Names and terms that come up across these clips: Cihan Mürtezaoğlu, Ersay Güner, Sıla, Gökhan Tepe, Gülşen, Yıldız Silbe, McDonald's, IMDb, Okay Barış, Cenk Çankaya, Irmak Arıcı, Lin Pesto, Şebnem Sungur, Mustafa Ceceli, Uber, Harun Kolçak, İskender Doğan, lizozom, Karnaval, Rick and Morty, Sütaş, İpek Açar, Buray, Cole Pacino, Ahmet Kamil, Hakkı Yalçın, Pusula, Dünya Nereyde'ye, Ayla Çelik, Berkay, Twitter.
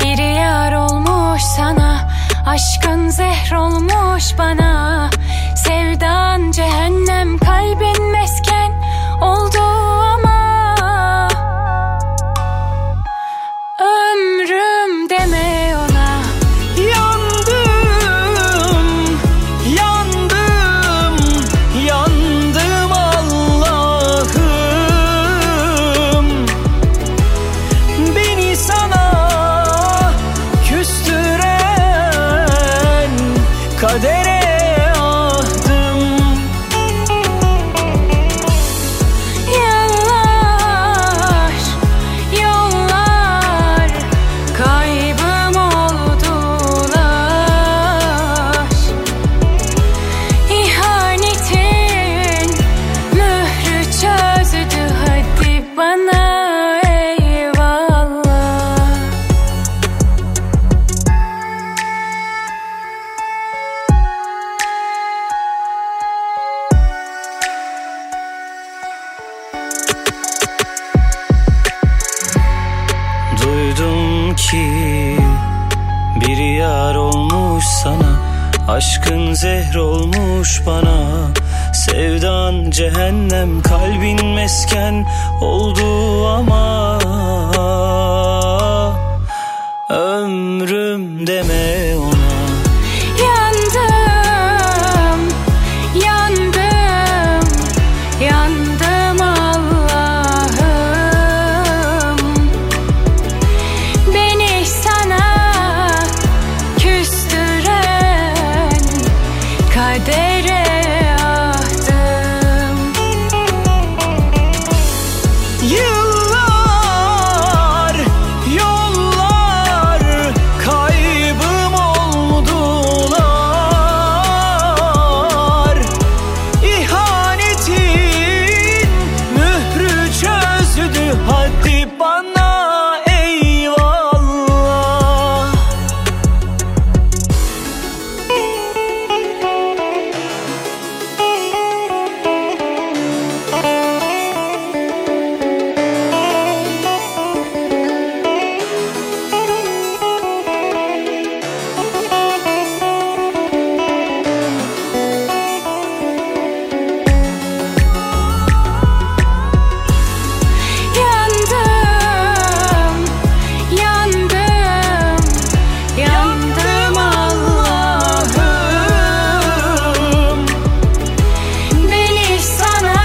biri yar olmuş sana, aşkın zehr olmuş bana, sevdan cehennem, kalbin mesken oldu ama ömrüm deme ona. Yandım, yandım, yandım Allah'ım. Beni sana küstüren kadere ahdım. Yıllar, yollar, kaybım oldular. İhanetin mührü çözdü, hadi bana eyvallah. Duydum ki bir yar olmuş sana, aşkın zehr olmuş bana, sevdan cehennem, kalbin mesken oldu ama ömrüm deme ona. Yandım, yandım, yandım Allah'ım. Beni sana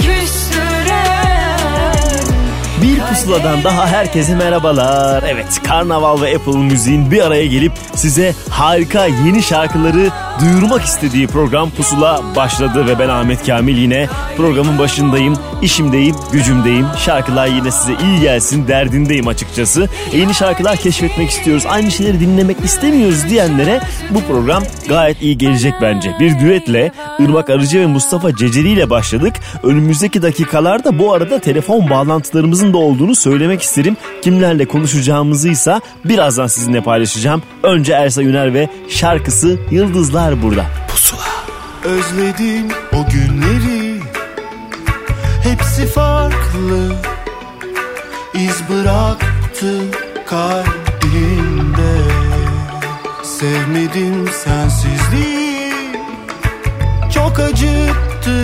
küstüren kadere ahdım. Yıllar, yollar, kaybım oldular. İhanetin mührü çözdü, hadi bana eyvallah. Yandım, yandım, yandım Allah'ım. Beni sana küstüren. Bir pusuladan daha herkese merhabalar. Evet, Karnaval ve Apple Music'in bir araya gelip size harika yeni şarkıları duyurmak istediği program Pusula başladı ve ben Ahmet Kamil yine programın başındayım, işimdeyim, gücümdeyim. Şarkılar yine size iyi gelsin derdindeyim açıkçası. Yeni şarkılar keşfetmek istiyoruz, aynı şeyleri dinlemek istemiyoruz diyenlere bu program gayet iyi gelecek bence. Bir düetle Irmak Arıcı ve Mustafa Ceceli ile başladık. Önümüzdeki dakikalarda bu arada telefon bağlantılarımızın da olduğunu söylemek isterim. Kimlerle konuşacağımızıysa birazdan sizinle paylaşacağım. Önce Ersay Güner ve şarkısı Yıldızlar Burada. Pusula. Özledim o günleri, hepsi farklı, iz bıraktı kalbimde. Sevmedim sensizliği, çok acıttı.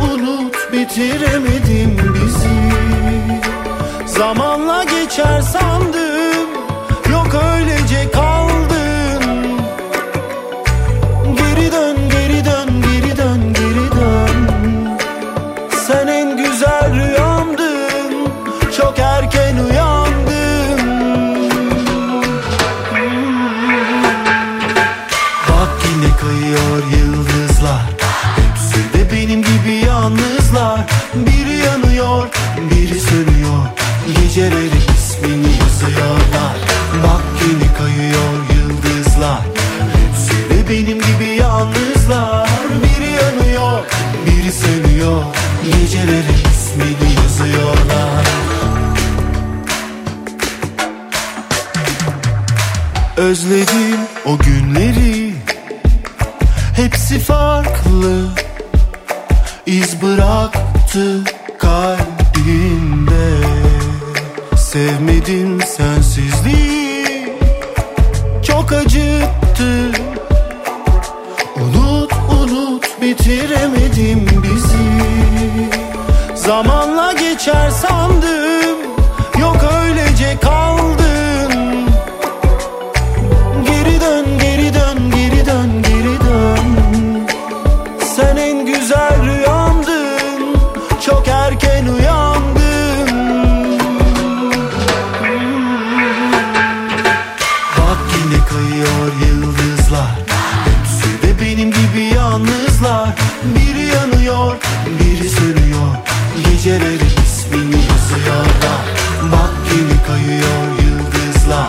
Unut bitiremedim bizi. Zamanla geçer sandım, yok öylece kaldım. Geri dön, geri dön, geri dön, geri dön. Sen en güzel rüyamdın, çok erken uyandım. Bak yine kayıyor yıldızlar, hepsi de benim gibi yalnızlar. Biri yanıyor, biri sönüyor. Geceleri ismini yazıyorlar. Bak yeni kayıyor yıldızlar. Hepsi de benim gibi yalnızlar. Biri yanıyor, biri sönüyor. Gecelere ismini yazıyorlar. Özledim o günleri. Hepsi farklı. İz bıraktı kalbimde. Sevmedim sensizliği. Çok acıttı. Unut bitiremedim bizi. Zamanla geçer sandım. Yok öylece kaldın. Geri dön, geri dön, geri dön, geri dön. Sen en güzel rüyamdın. Çok erken uyandın. Bak yine kayıyor yıldızlar. Hepsi de benim gibi yalnızlar. Biri yanıyor, biri sönüyor. Geceleri ismini yazıyorlar. Bak yine kayıyor yıldızlar.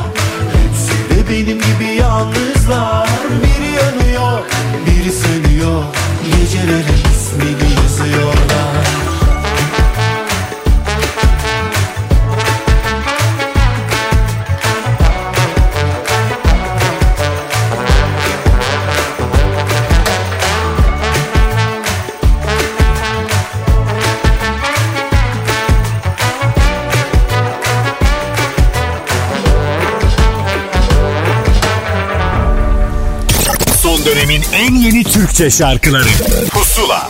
Hepsi de benim gibi yalnızlar. Biri yanıyor, biri sönüyor. Geceleri ismini yazıyorlar. Dönemin en yeni Türkçe şarkıları Pusula.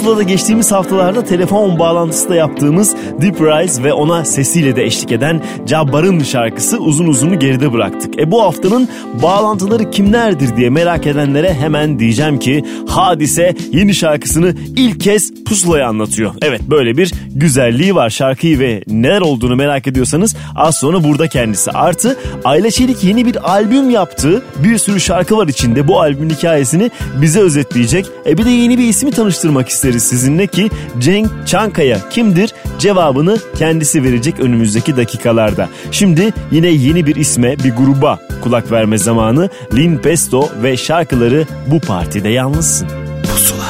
Pusula'da geçtiğimiz haftalarda telefon bağlantısında yaptığımız Deep Rise ve ona sesiyle de eşlik eden Cabbar'ın şarkısı Uzun Uzun'u geride bıraktık. Bu haftanın bağlantıları kimlerdir diye merak edenlere hemen diyeceğim ki Hadise yeni şarkısını ilk kez Pusula'ya anlatıyor. Evet, böyle bir güzelliği var şarkıyı ve neler olduğunu merak ediyorsanız az sonra burada kendisi. Artı Ayla Çelik yeni bir albüm yaptı. Bir sürü şarkı var içinde. Bu albümün hikayesini bize özetleyecek. Bir de yeni bir ismi tanıştırmak isteriz sizinle ki Cenk Çankaya kimdir? Cevabını kendisi verecek önümüzdeki dakikalarda. Şimdi yine yeni bir isme, bir gruba kulak verme zamanı. Lin Pesto ve şarkıları Bu Partide Yalnızsın. Pusula.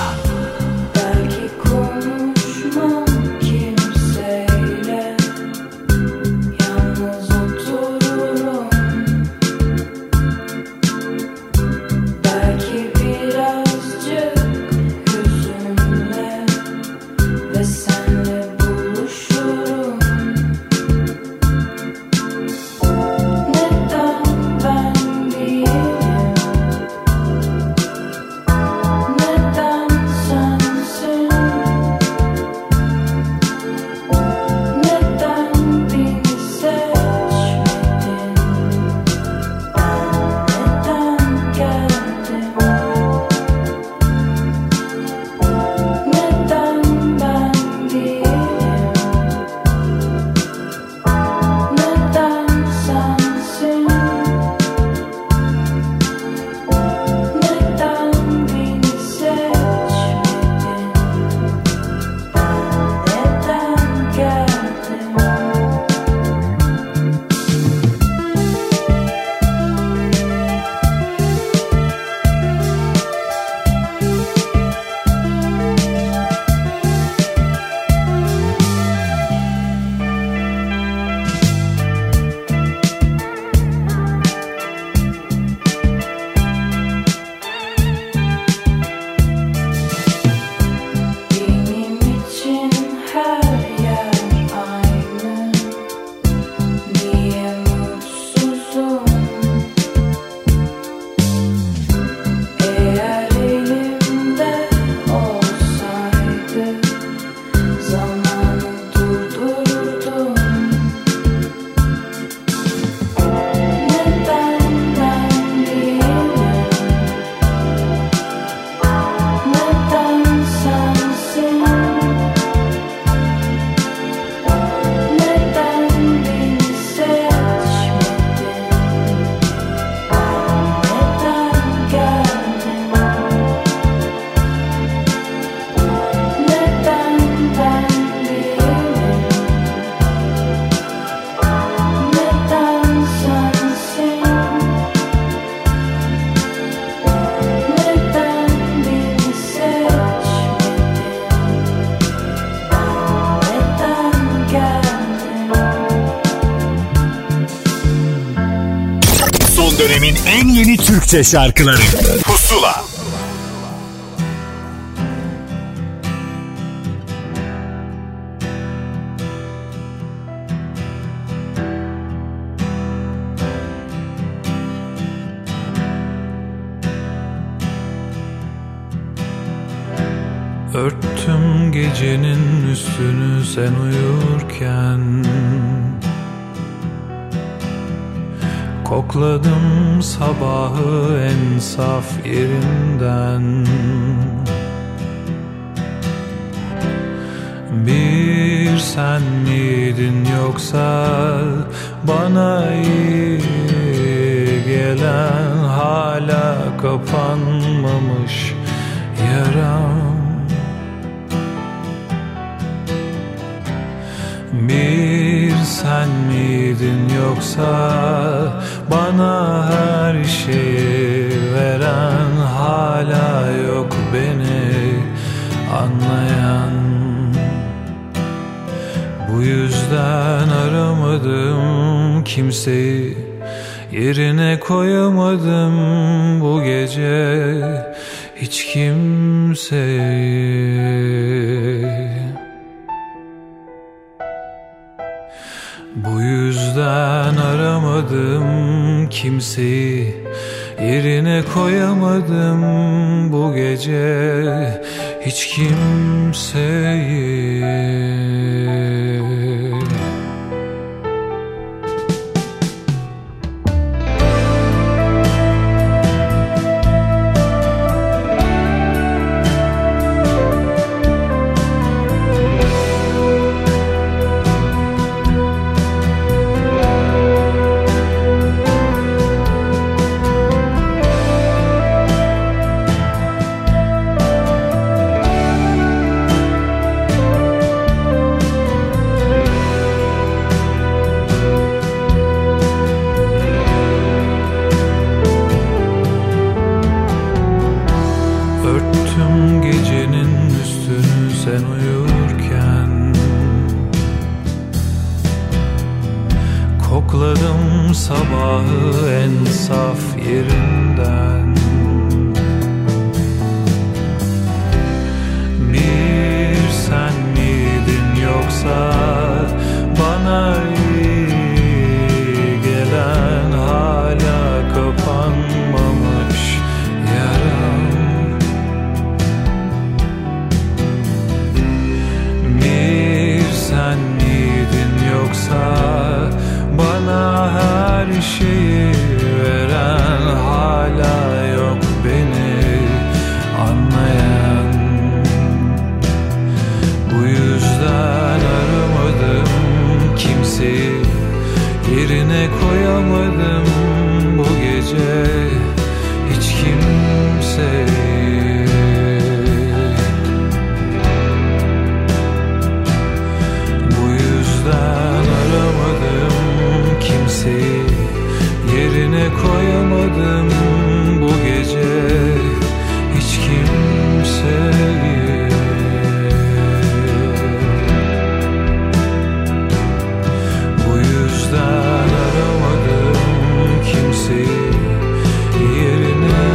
Türkçe şarkıları Pusula. Örttüm gecenin üstünü sen uyurken, kokladım sabahı en saf yerinden. Bir sen miydin yoksa bana iyi gelen, hala kapanmamış yaram? Bir sen miydin yoksa bana her şeyi veren, hala yok beni anlayan? Bu yüzden aramadım kimseyi, yerine koyamadım bu gece hiç kimseyi. Bu yüzden aramadım kimseyi, yerine koyamadım bu gece hiç kimseyi. Sabahı en saf yerinden, bir sen miydin yoksa bana iyi gelen hala kapanmamış yaram, bir sen miydin yoksa bana her şeyi veren hala yok beni anlayan. Bu yüzden aramadım kimseyi, yerine koyamadım bu gece hiç kimseyi. Bu yüzden aramadım kimseyi, yerine koyamadım bu gece hiç kimseyi. Bu yüzden aramadım kimseyi, yerine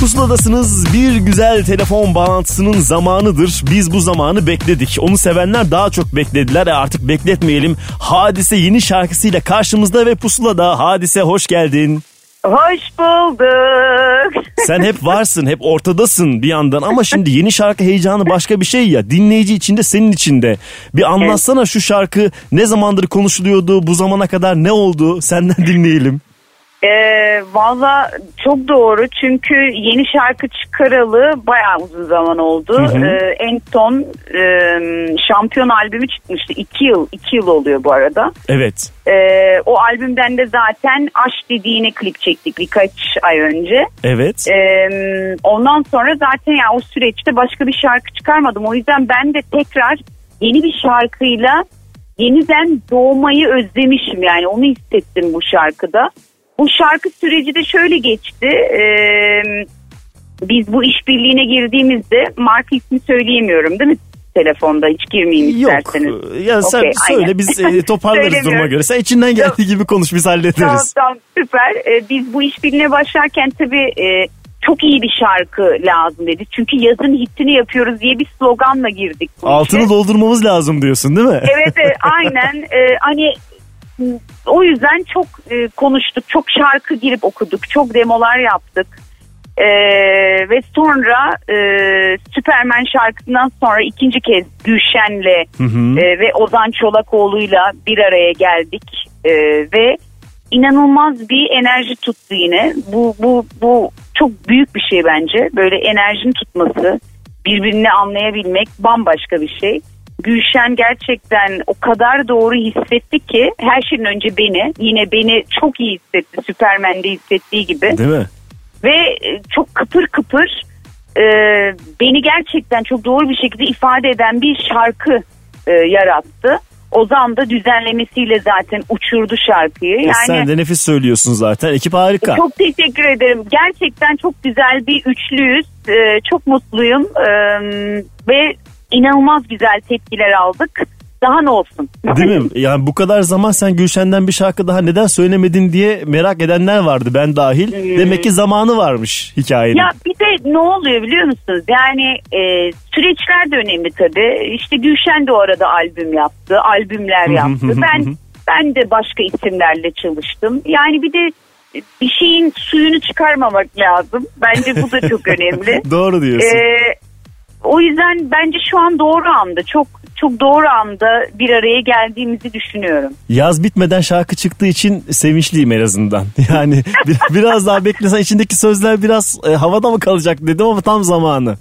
Pusuladasınız. Bir güzel telefon bağlantısının zamanıdır. Biz bu zamanı bekledik. Onu sevenler daha çok beklediler. Artık bekletmeyelim. Hadise yeni şarkısıyla karşımızda ve Pusula'da. Hadise hoş geldin. Hoş bulduk. Sen hep varsın, hep ortadasın bir yandan ama şimdi yeni şarkı heyecanı başka bir şey ya. Dinleyici içinde, senin içinde. Bir anlatsana şu şarkı ne zamandır konuşuluyordu, bu zamana kadar ne oldu? Senden dinleyelim. Valla çok doğru, çünkü yeni şarkı çıkaralı bayağı uzun zaman oldu. Hı hı. En son Şampiyon albümü çıkmıştı. 2 yıl oluyor bu arada. Evet. O albümden de zaten Aşk Dediğine klip çektik birkaç ay önce. Evet. Ondan sonra zaten ya o süreçte başka bir şarkı çıkarmadım. O yüzden ben de tekrar yeni bir şarkıyla yeniden doğmayı özlemişim. Yani onu hissettim bu şarkıda. Bu şarkı süreci de şöyle geçti. Biz bu işbirliğine girdiğimizde, marka ismi söyleyemiyorum değil mi? Telefonda hiç girmeyeyim isterseniz. Yok. Ya sen okay, söyle aynen. Biz toparlarız duruma göre. Sen içinden geldiği gibi konuş, biz hallederiz. Tamam süper. Biz bu işbirliğine başlarken tabii çok iyi bir şarkı lazım dedik. Çünkü yazın hitini yapıyoruz diye bir sloganla girdik. Altını doldurmamız lazım diyorsun değil mi? Evet aynen. Hani o yüzden çok konuştuk, çok şarkı girip okuduk, çok demolar yaptık ve sonra Superman şarkısından sonra ikinci kez Gülşen'le ve Ozan Çolakoğlu'yla bir araya geldik ve inanılmaz bir enerji tuttu yine. Bu çok büyük bir şey bence, böyle enerjinin tutması, birbirini anlayabilmek bambaşka bir şey. Gülşen gerçekten o kadar doğru hissetti ki her şeyden önce beni çok iyi hissetti, Süpermen'de hissettiği gibi. Değil mi? Ve çok kıpır kıpır beni gerçekten çok doğru bir şekilde ifade eden bir şarkı yarattı. Ozan da düzenlemesiyle zaten uçurdu şarkıyı. Yani, sen de nefis söylüyorsun zaten. Ekip harika. Çok teşekkür ederim. Gerçekten çok güzel bir üçlüyüz. Çok mutluyum. Ve inanılmaz güzel tepkiler aldık. Daha ne olsun? Değil mi? Yani bu kadar zaman sen Gülşen'den bir şarkı daha neden söylemedin diye merak edenler vardı, ben dahil. Demek ki zamanı varmış hikayenin. Ya bir de ne oluyor biliyor musunuz? Yani süreçler de önemli tabii. İşte Gülşen de o arada albüm yaptı, albümler yaptı. Ben de başka isimlerle çalıştım. Yani bir de bir şeyin suyunu çıkarmamak lazım. Bence bu da çok önemli. Doğru diyorsun. O yüzden bence şu an doğru anda, çok doğru anda bir araya geldiğimizi düşünüyorum. Yaz bitmeden şarkı çıktığı için sevinçliyim en azından. Yani biraz daha beklesen içindeki sözler biraz havada mı kalacak dedim ama tam zamanı.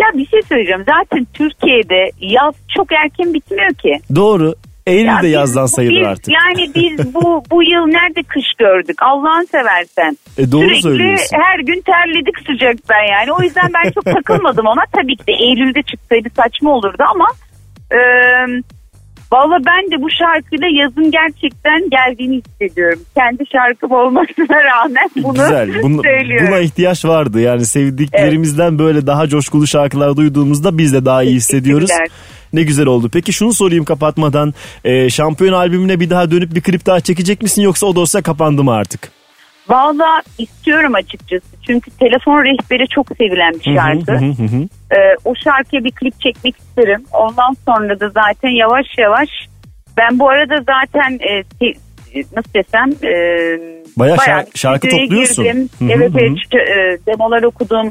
Ya bir şey söyleyeceğim. Zaten Türkiye'de yaz çok erken bitmiyor ki. Doğru. Eylül'de ya yazdan sayılır artık. Yani biz bu yıl nerede kış gördük? Allah'ın seversen. Doğru sürekli söylüyorsun. Her gün terledik sıcaktan yani. O yüzden ben çok takılmadım ona. Tabii ki de Eylül'de çıksaydı saçma olurdu ama valla ben de bu şarkıyla yazın gerçekten geldiğini hissediyorum. Kendi şarkım olmasına rağmen bunu söylüyorum. Buna ihtiyaç vardı. Yani sevdiklerimizden böyle daha coşkulu şarkılar duyduğumuzda biz de daha iyi hissediyoruz. Ne güzel oldu. Peki şunu sorayım kapatmadan. Şampiyon albümüne bir daha dönüp bir klip daha çekecek misin, yoksa o dosya kapandı mı artık? Valla istiyorum açıkçası. Çünkü Telefon Rehberi çok sevilen bir şarkı. O şarkıya bir klip çekmek isterim. Ondan sonra da zaten yavaş yavaş. Ben bu arada zaten nasıl desem bayağı şarkı topluyorsun. Girdim. Demolar okudum.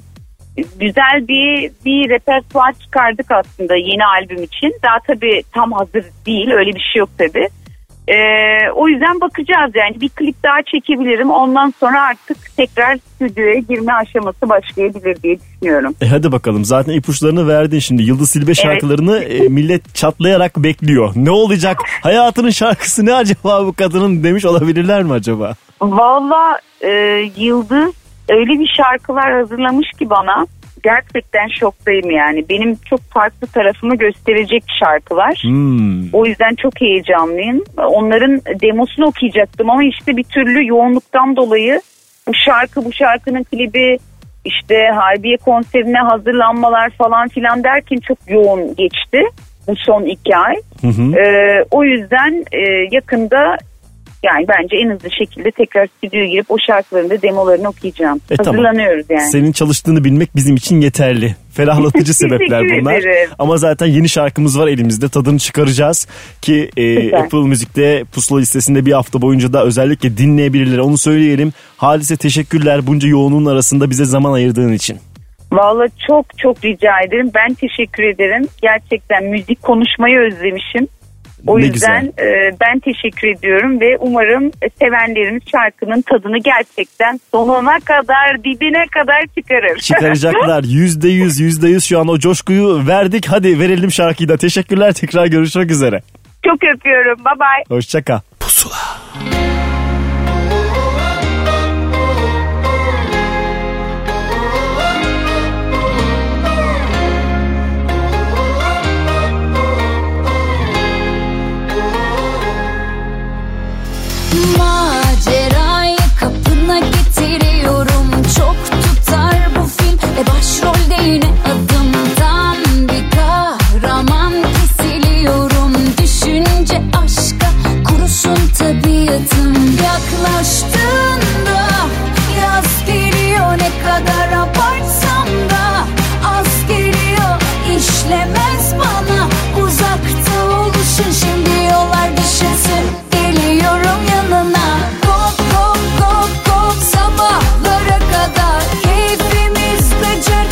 Güzel bir repertuar çıkardık aslında yeni albüm için. Daha tabii tam hazır değil. Öyle bir şey yok tabii. O yüzden bakacağız yani, bir klip daha çekebilirim, ondan sonra artık tekrar stüdyoya girme aşaması başlayabilir diye düşünüyorum. Hadi bakalım, zaten ipuçlarını verdin şimdi. Yıldız Silbe şarkılarını millet çatlayarak bekliyor. Ne olacak? Hayatının şarkısı ne acaba bu kadının demiş olabilirler mi acaba? Valla Yıldız öyle bir şarkılar hazırlamış ki bana. Gerçekten şoktayım yani. Benim çok farklı tarafımı gösterecek şarkılar. O yüzden çok heyecanlıyım. Onların demosunu okuyacaktım ama işte bir türlü yoğunluktan dolayı bu şarkının klibi, işte Harbiye konserine hazırlanmalar falan filan derken çok yoğun geçti bu son 2 ay. O yüzden yakında, yani bence en hızlı şekilde tekrar stüdyoya girip o şarkıların da demolarını okuyacağım. Hazırlanıyoruz yani. Senin çalıştığını bilmek bizim için yeterli. Ferahlatıcı sebepler bunlar. Ederim. Ama zaten yeni şarkımız var elimizde. Tadını çıkaracağız ki Apple Music'te Pusula listesinde bir hafta boyunca da özellikle dinleyebilirler. Onu söyleyelim. Hadise, teşekkürler bunca yoğunluğun arasında bize zaman ayırdığın için. Vallahi çok çok rica ederim. Ben teşekkür ederim. Gerçekten müzik konuşmayı özlemişim. O yüzden ben teşekkür ediyorum ve umarım sevenlerimiz şarkının tadını gerçekten sonuna kadar, dibine kadar çıkarır. Çıkaracaklar. %100 şu an o coşkuyu verdik. Hadi verelim şarkıyı da. Teşekkürler. Tekrar görüşmek üzere. Çok öpüyorum. Bye bye. Hoşça kal. Pusula. Macerayı kapına getiriyorum, çok tutar bu film. Başrolde yine adımdan bir kahraman kesiliyorum. Düşünce aşka kuruşun tabiatım. Yaklaştığında yaz geliyor, ne kadar abartsam da az geliyor. İşlemez bana uzakta oluşun, şimdi yollar düşünsün. Geliyorum yanına, kop kop kop kop sabahlara kadar. Keyfimiz kaçar,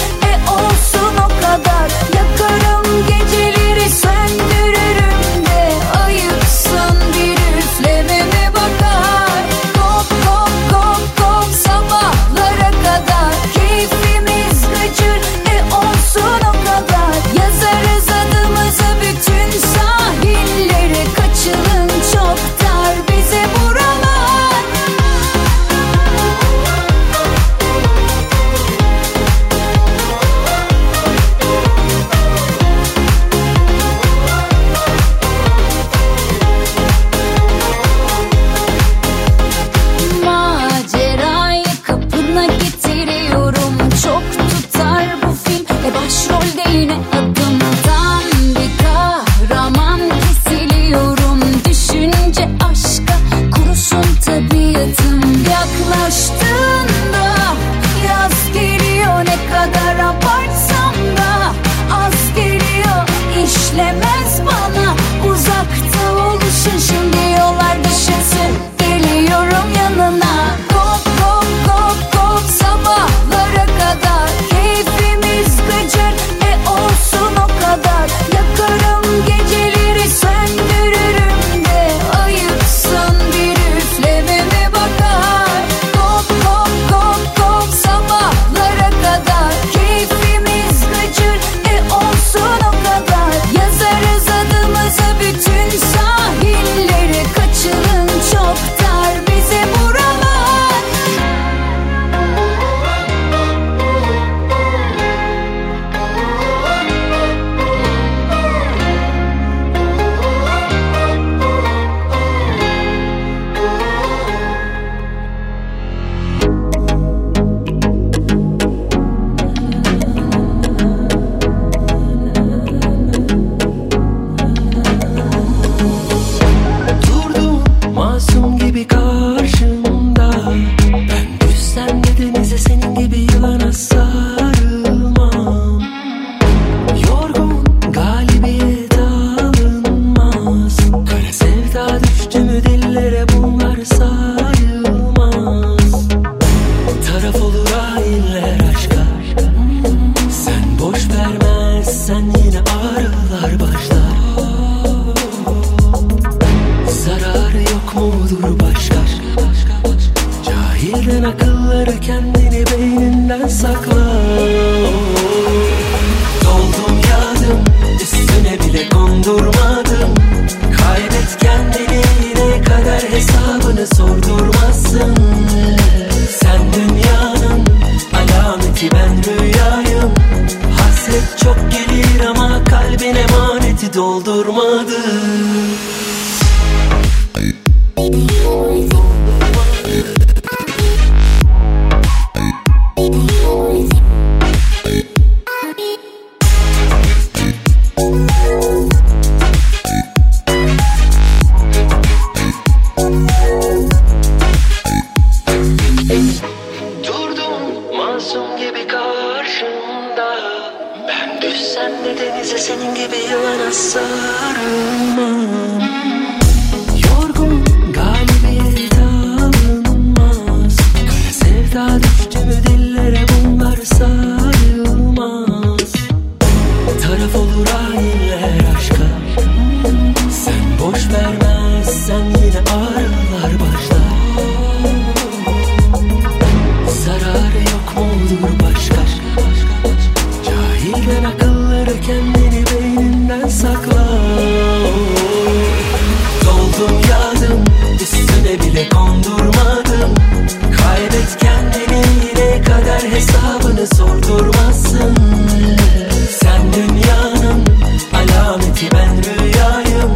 olsun o kadar. Yakarım geceleri, söndürürüm de ayıpsın bir üflememe bakar. Kop kop kop kop sabahlara kadar. Keyfimiz kaçar, olsun o kadar. Yazarız adımı. düşlemez bana. Uzakta oluşun şimdi yollar düşünsün. Geliyorum yanına. Kop kop kop kop sabahlara kadar. Keyfimiz kaçar olsun o kadar. Yakarım geceleri söndürürüm de. Ayıpsın bir üflememe bakar. Kop kop kop kop sabahlara kadar. Keyfimiz kaçar olsun o kadar. Yazarız adımızı bütün sahillere. Kaçının çok dar bize buralar. Durdum masum gibi karşımda. Ben düşsem de denize senin gibi yılana sarılmam. Yorgun galibiyet alınmaz. Kara sevda düştü mü dillere bunlar sayılmaz. Taraf olur hainler aşka. Sen boş vermezsen yine ağrılar başlar. Zararı yok mudur başka? Cahilden akılları kendini beyninden saklar. Doldum yağdım üstüne bile kondurmadım. Kaybet kendini yine kader hesabını sordurmazsın. Sen dünyanın alameti ben rüyayım.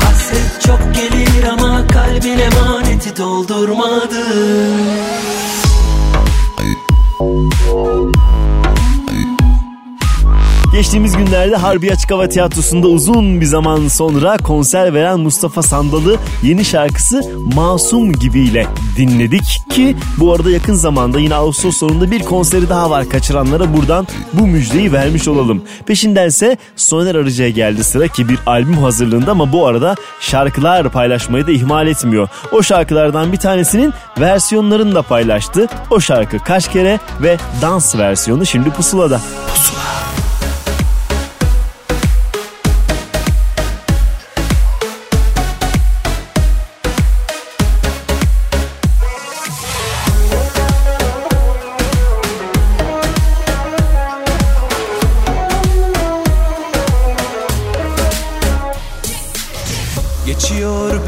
Hasret çok gelir ama kalbin emaneti doldurmadım. Durdum masum gibi karşımda. Ben düşsem de denize senin gibi yılana sarılmam. Yorgun galibiyet alınmaz. Kara sevda düştü mü dillere bunlar sarılmaz. Taraf olur hainler aşka. Sen boş vermezsen yine ağrılar başlar. Zararı yok mudur başka? Cahilden akılları kendini beyninden saklar. Doldum yağdım üstüne bile kondurmadım. Kaybet kendini yine kader hesabını sordurmazsın. Sen dünyanın alameti ben rüyayım. Hasret çok gelir ama kalbin emaneti doldurmadım. Geçtiğimiz günlerde Harbiye Açık Hava Tiyatrosu'nda uzun bir zaman sonra konser veren Mustafa Sandalı yeni şarkısı Masum Gibi ile dinledik ki bu arada yakın zamanda yine Ağustos sonunda bir konseri daha var, kaçıranlara buradan bu müjdeyi vermiş olalım. Peşindense Soner Arıcı'ya geldi sıra ki bir albüm hazırlığında ama bu arada şarkılar paylaşmayı da ihmal etmiyor. O şarkılardan bir tanesinin versiyonlarını da paylaştı. O şarkı Kaç Kere ve dans versiyonu şimdi Pusula'da. Pusula.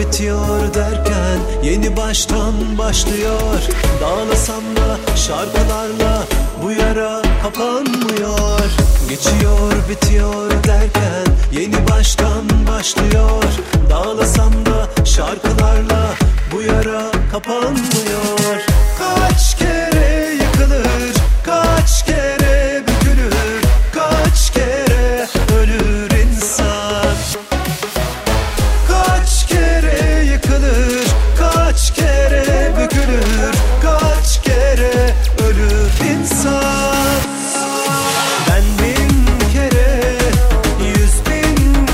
Bitiyor derken yeni baştan başlıyor. Dağlasam da şarkılarla bu yara kapanmıyor. Geçiyor bitiyor derken yeni baştan başlıyor. Dağlasam da şarkılarla bu yara kapanmıyor. Kaç kere yıkılır, kaç kere bükülür, kaç kere ölür insan. Kaç kere yıkılır, kaç kere bükülür, kaç kere ölür insan. Ben bin kere, yüz bin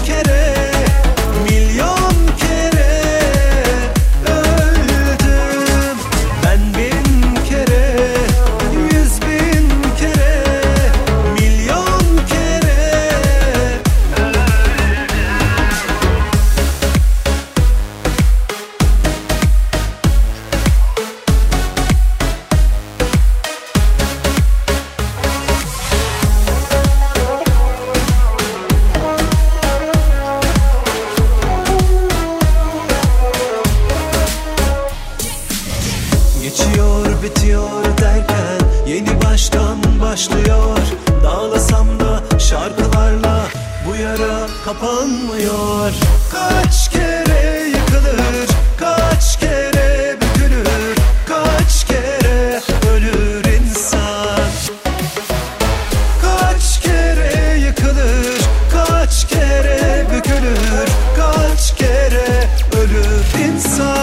yara kapanmıyor. Kaç kere yıkılır, kaç kere bükülür, kaç kere ölür insan. Kaç kere yıkılır, kaç kere bükülür, kaç kere ölür insan.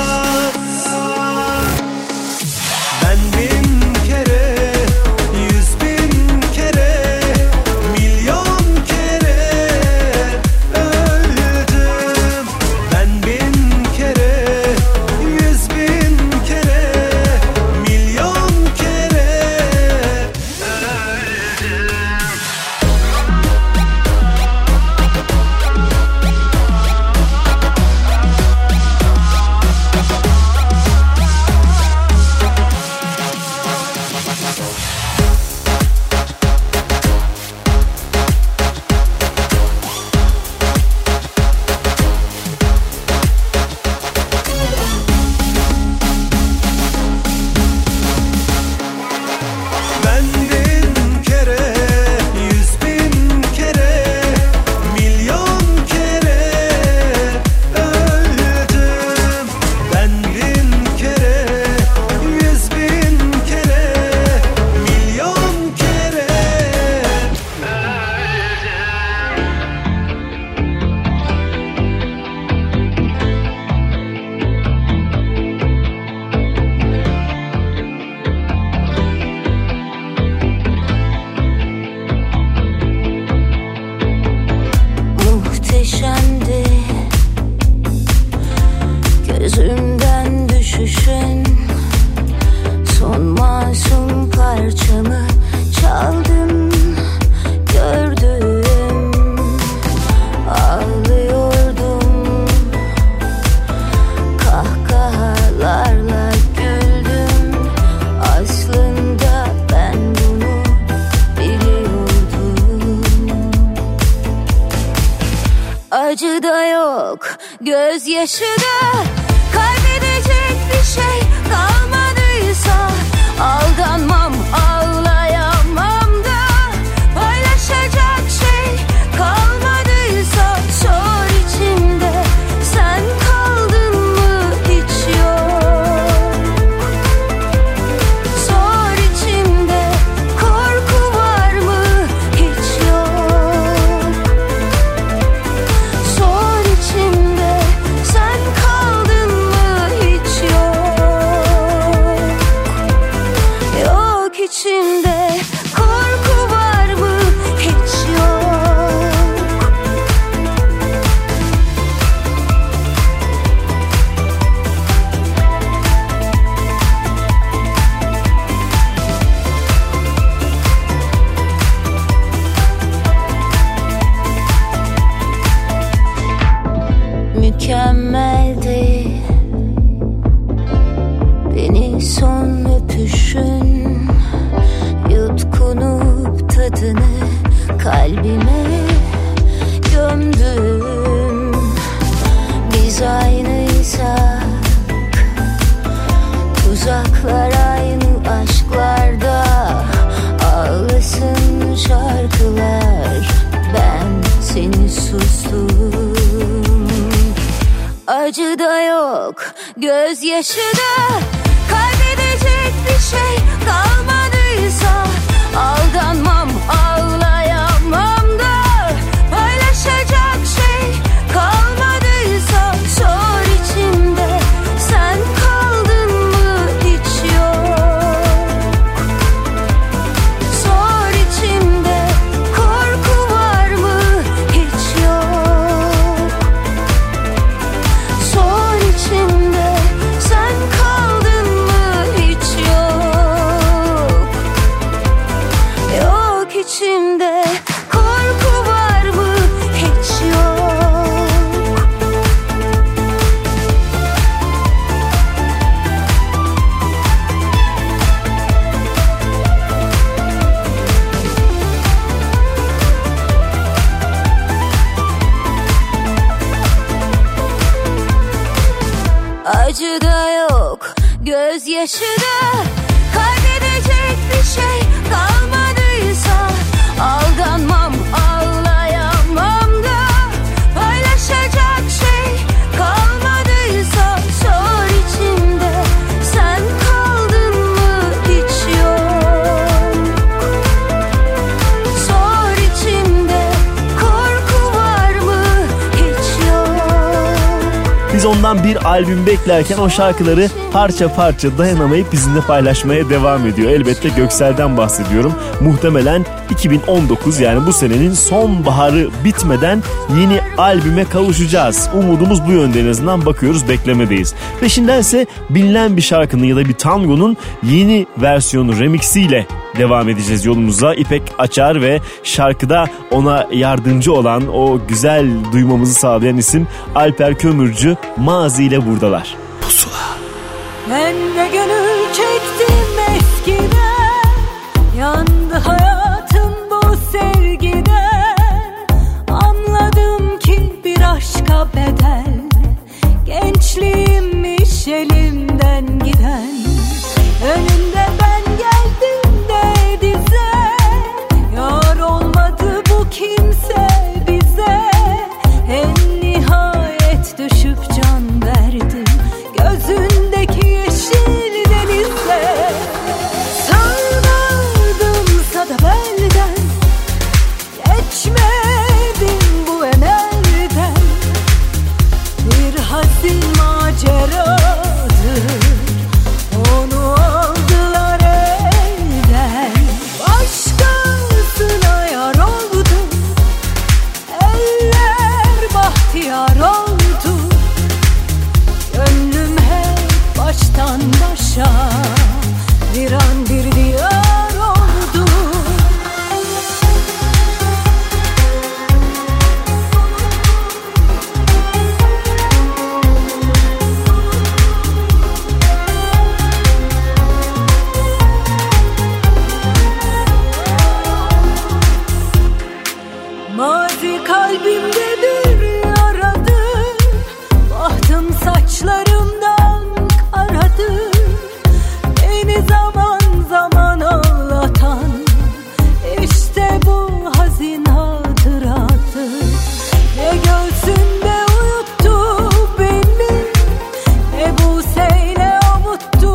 Kalmadıysa aldanmam, ağlayamam da. Biz ondan bir albüm beklerken o şarkıları parça parça dayanamayıp bizimle paylaşmaya devam ediyor. Elbette Göksel'den bahsediyorum. Muhtemelen 2019, yani bu senenin sonbaharı bitmeden yeni albüme kavuşacağız. Umudumuz bu yönde, en azından bakıyoruz, beklemedeyiz. Peşindense bilinen bir şarkının ya da bir tangonun yeni versiyonu, remixiyle devam edeceğiz yolumuza. İpek Açar ve şarkıda ona yardımcı olan, o güzel duymamızı sağlayan isim Alper Kömürcü, Mazi ile buradalar. Pusula. Ben de gönül çektim eskiden, yandı hayatım bu sevgiden. Anladım ki bir aşka bedel, gençliğimmiş elimden giden. Önünde ben geldim de dize, yar olmadı bu kimse bize. En nihayet düşüp can verdim gözündeki yeşil denize. Sarardımsa da belden, geçmedim bu emelden. Bir hazin maceradır, onu aldılar elden. Başkasına yar oldum, eller bahtiyar oldu. Gönlüm hep baştan başa, viran bir diyar oldu. Mazi kalbimde bir yaradır, bahtım saçlarımdan karadır. Beni zaman zaman ağlatan, işte bu hazin hatıradır. Ne göğsünde uyuttu beni, ne buseyle avuttu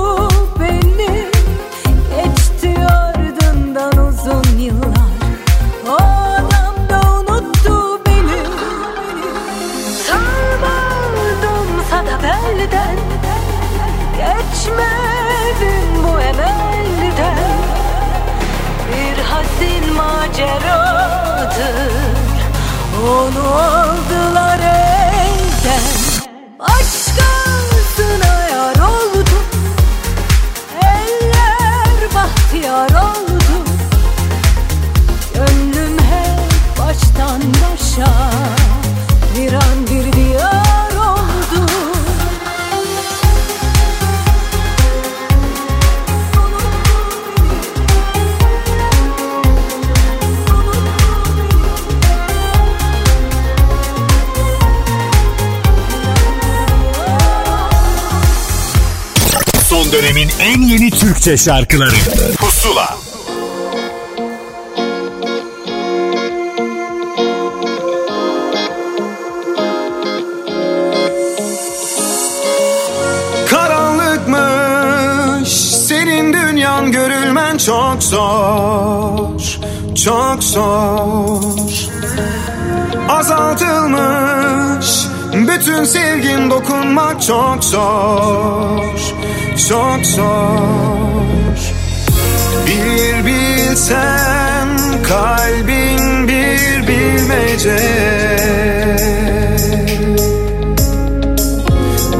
beni. Geçti ardından uzun yıllar, o adam da unuttu beni. Sarmaldımsa da belden, geçmedim bu emelden. Bir hazin maceradır, onu aldılar elden. Başkasına yar oldum, eller bahtiyar oldu. Gönlüm hep baştan başa, viran bir diyar oldu. Son dönemin en yeni Türkçe şarkıları Pusula. Karanlıkmış senin dünyan, görülmen çok zor, çok zor. Azaltılmış bütün sevgin, dokunmak çok zor, çok zor. Bir bilsen kalbin bir bilmece,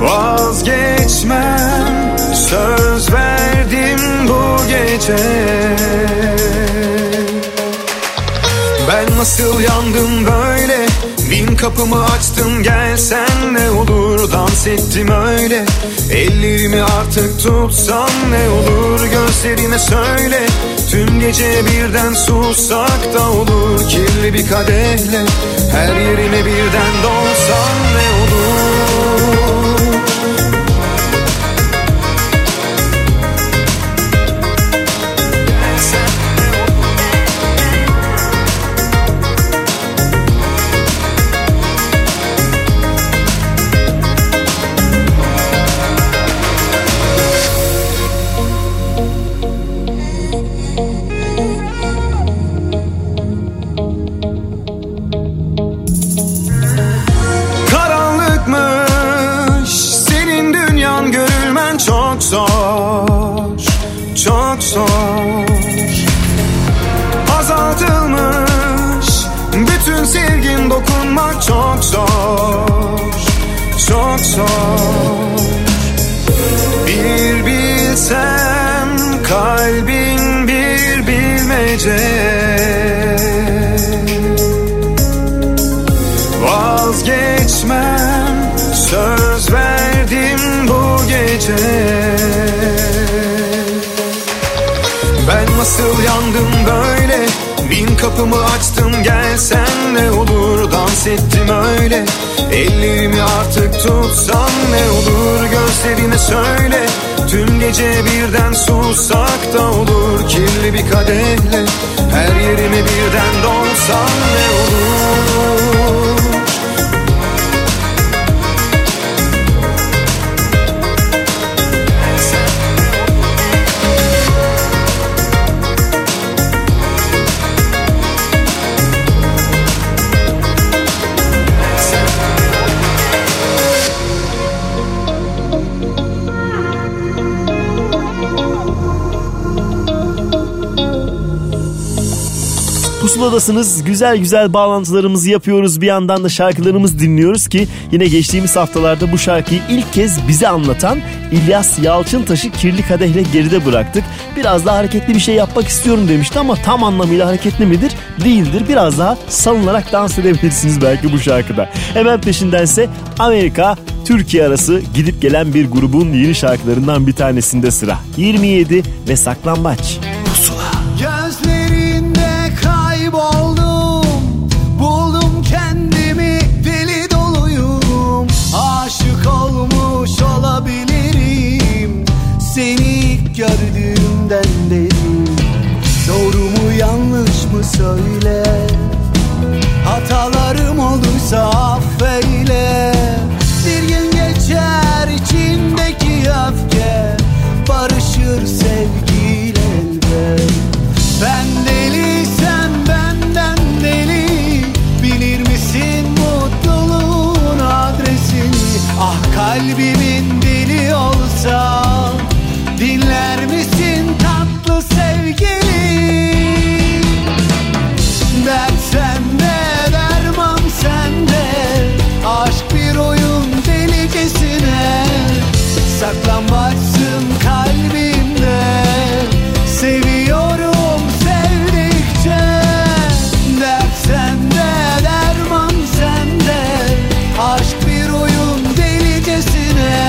vazgeçmem söz verdim bu gece. Ben nasıl yandım böyle, bin kapımı açtım, gelsen ne olur. Dans ettim öyle, ellerimi artık tutsam ne olur. Gözlerime söyle, tüm gece birden sussak da olur. Kirli bir kadehle her yerime birden dolsam ne olur. desem kalbin bir bilmece. Vazgeçmem, söz verdim bu gece. Ben nasıl yandım böyle? Bin kapımı açtım, gelsen ne olur, dans ettim öyle. Ellerimi artık tutsan ne olur, gözlerine söyle. Tüm gece birden sussak da olur, kirli bir kadehle her yerimi birden dolsan ne olur. Pusuladasınız. Güzel güzel bağlantılarımızı yapıyoruz. Bir yandan da şarkılarımızı dinliyoruz ki yine geçtiğimiz haftalarda bu şarkıyı ilk kez bize anlatan İlyas Yalçıntaş'ı Kirli Kadeh'le geride bıraktık. Biraz daha hareketli bir şey yapmak istiyorum demişti ama tam anlamıyla hareketli midir? Değildir. Biraz daha salınarak dans edebilirsiniz belki bu şarkıda. Hemen peşindense Amerika Türkiye arası gidip gelen bir grubun yeni şarkılarından bir tanesinde sıra. 27 ve Saklambaç. Pusula. Gördüğümden dedim, doğru mu yanlış mı söyle, hatalarım olursa affeyle. Bir gün geçer içindeki öfke, barışır sevgiyle elbet. Ben deliysem benden deli, bilir misin mutluluğun adresini? Ah kalbimin dili olsa dinler misin tatlı sevgilim? Dert sende, derman sende, aşk bir oyun delicesine. Saklambaçsın kalbimde, seviyorum sevdikçe. Dert sende, derman sende, aşk bir oyun delicesine.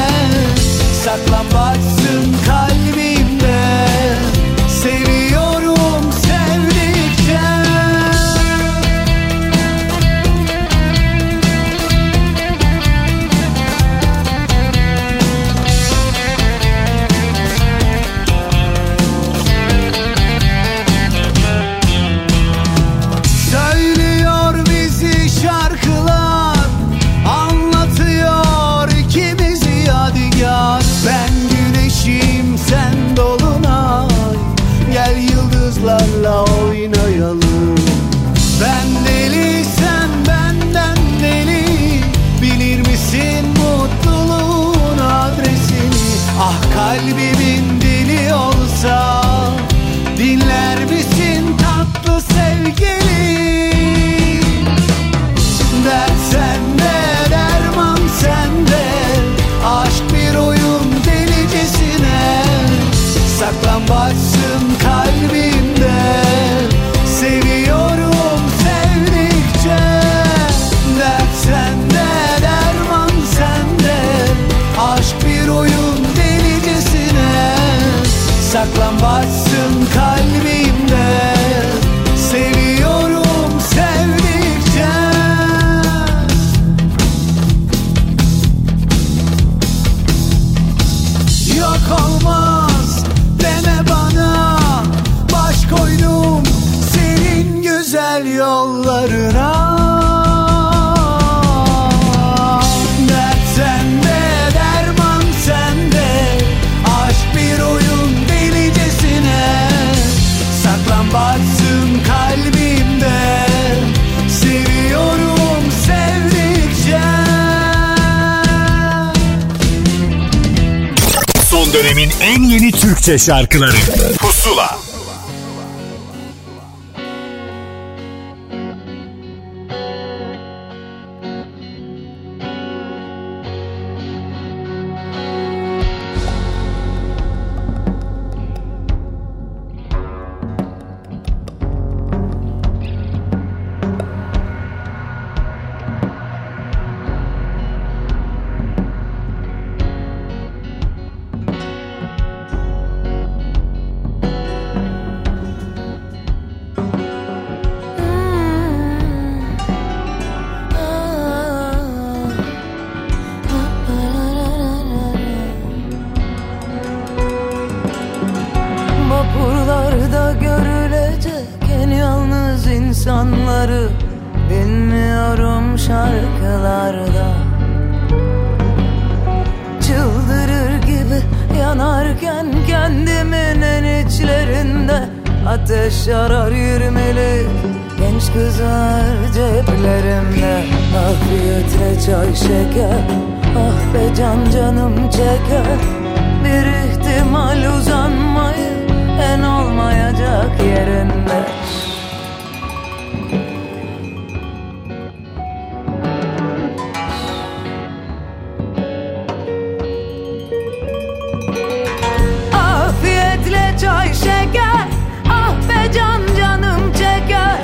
Saklambaçsın. Dönemin en yeni Türkçe şarkıları Pusula. Dönüyorum şarkılarda, çıldırır gibi yanarken kendimin en içlerinde ateş yarar yürümeli. Genç kızlar ceplerimde, afiyetle çay şeker. Ah be can canım çeker. Bir ihtimal uzanmayı en olmayacak yerinde. Çay şeker, ah be can canım çeker.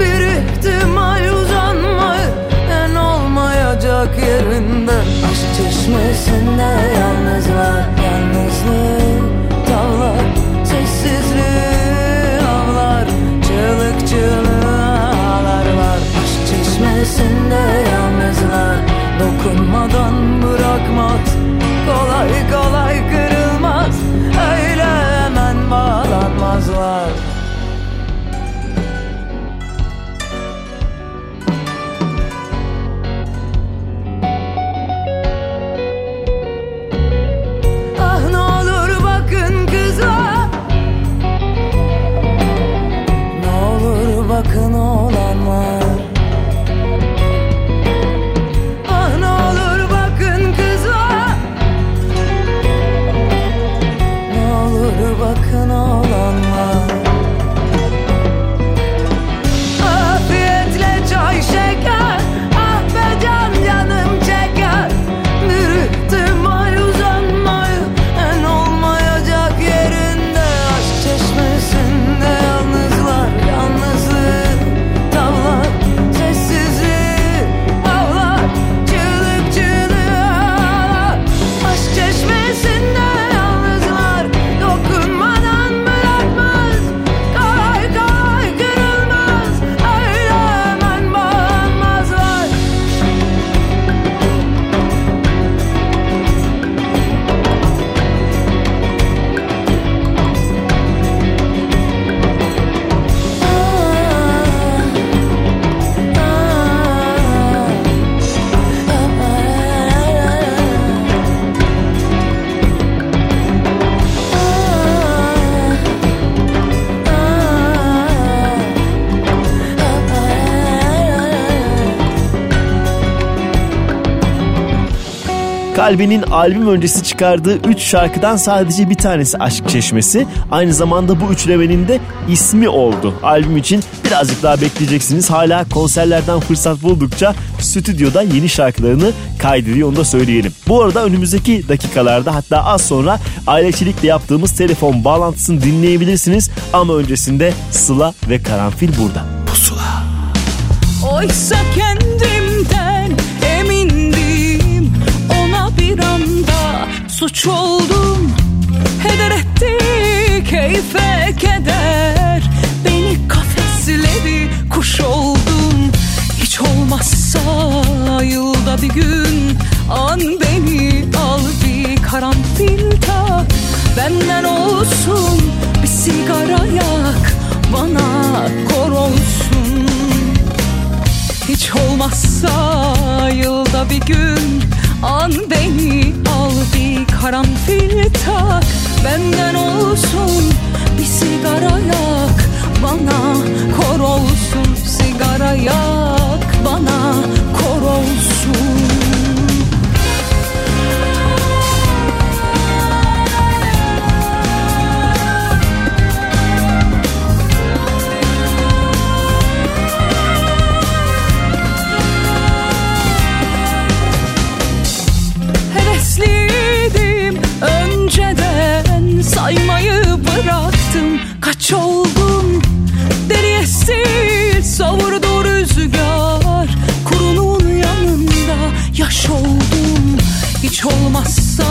Bir ihtimal uzanmayı en olmayacak yerinde. Aşk çeşmesinde yalnızlar, yalnızlığı tavlar. Sessizliği avlar, çığlık çığlığa ağlar var. Aşk çeşmesinde yalnızlar, dokunmadan bırakmaz. Kolay kolay kırılmaz, öyle bağlanmazlar. Ah ne olur bakın kıza, ne olur bakın olanlar. Bakın olanlar. Afiyetle çay şeker, ah be can canım çeker. Mürüttüm ay uzanmayı en olmayacak yerinde. Aşk çeşmesinde yalnızlar, yalnızlığı tavlar. Sessizliği avlar, çığlık çığlığa ağlar. Aşk çeşmesinde Kalbinin albüm öncesi çıkardığı 3 şarkıdan sadece bir tanesi Aşk Çeşmesi. Aynı zamanda bu üçlemenin de ismi oldu. Albüm için birazcık daha bekleyeceksiniz. Hala konserlerden fırsat buldukça stüdyoda yeni şarkılarını kaydediyor, onu da söyleyelim. Bu arada önümüzdeki dakikalarda, hatta az sonra Ayla Çelik'le yaptığımız telefon bağlantısını dinleyebilirsiniz. Ama öncesinde Sıla ve Karanfil burada. Pusula. Oysa kendimden bir anda suç oldum, heder etti keyfe keder. Beni kafesledi, kuş oldum. Hiç olmazsa yılda bir gün an beni al bir karanfil tak. Benden olsun bir sigara yak, bana kor olsun. Hiç olmazsa yılda bir gün an beni al bir karanfil tak. Benden olsun bir sigara yak, bana kor olsun. Sigara yak, bana kor olsun. Saymayı bıraktım, kaç oldum. Deli esir, savurdu rüzgar. Kurunun yanında yaş oldum. Hiç olmazsa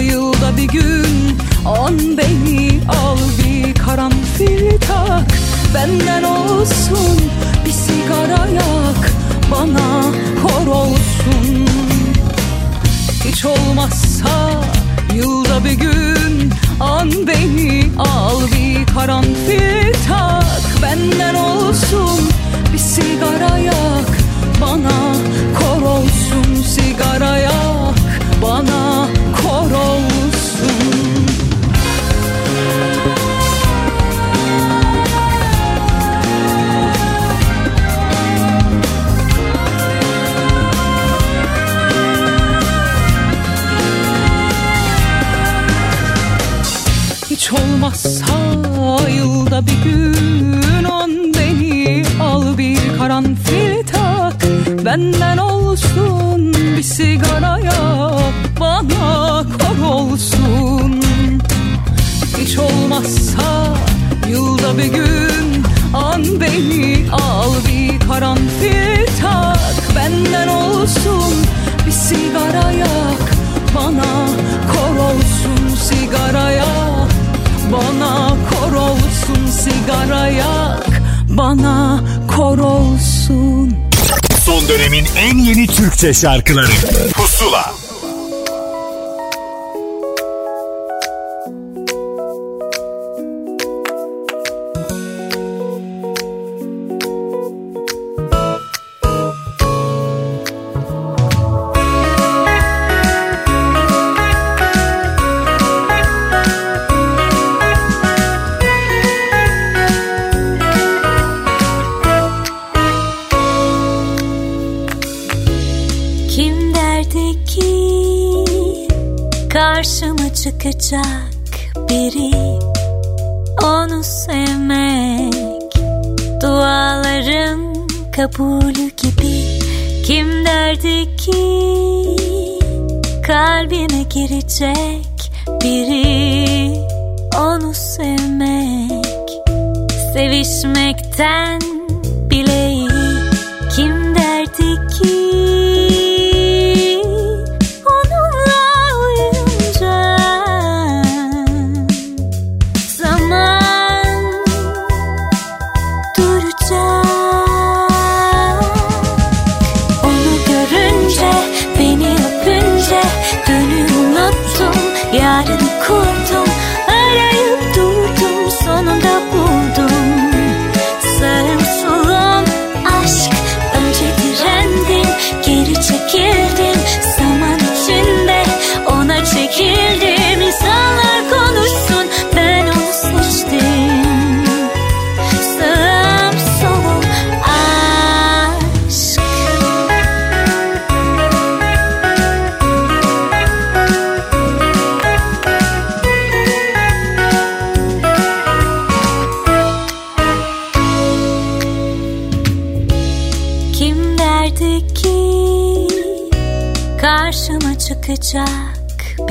yılda bir gün an beni al bir karanfil tak. Benden olsun bir sigara yak, bana kor olsun. Hiç olmazsa yılda bir gün an beni al bir karanfil tak. Benden olsun bir sigara yak, Senden olsun bir sigaraya, bana kor olsun. Hiç olmazsa yılda bir gün an beni, al bir karanfil tak. Benden olsun bir sigara yak, bana kor olsun sigaraya, bana kor olsun sigara yak, bana kor olsun. Son dönemin en yeni Türkçe şarkıları Pusula. Karşıma çıkacak biri, onu sevmek duaların kabulü gibi. Kim derdi ki kalbine girecek biri, onu sevmek sevişmekten bile iyi. Kim derdi ki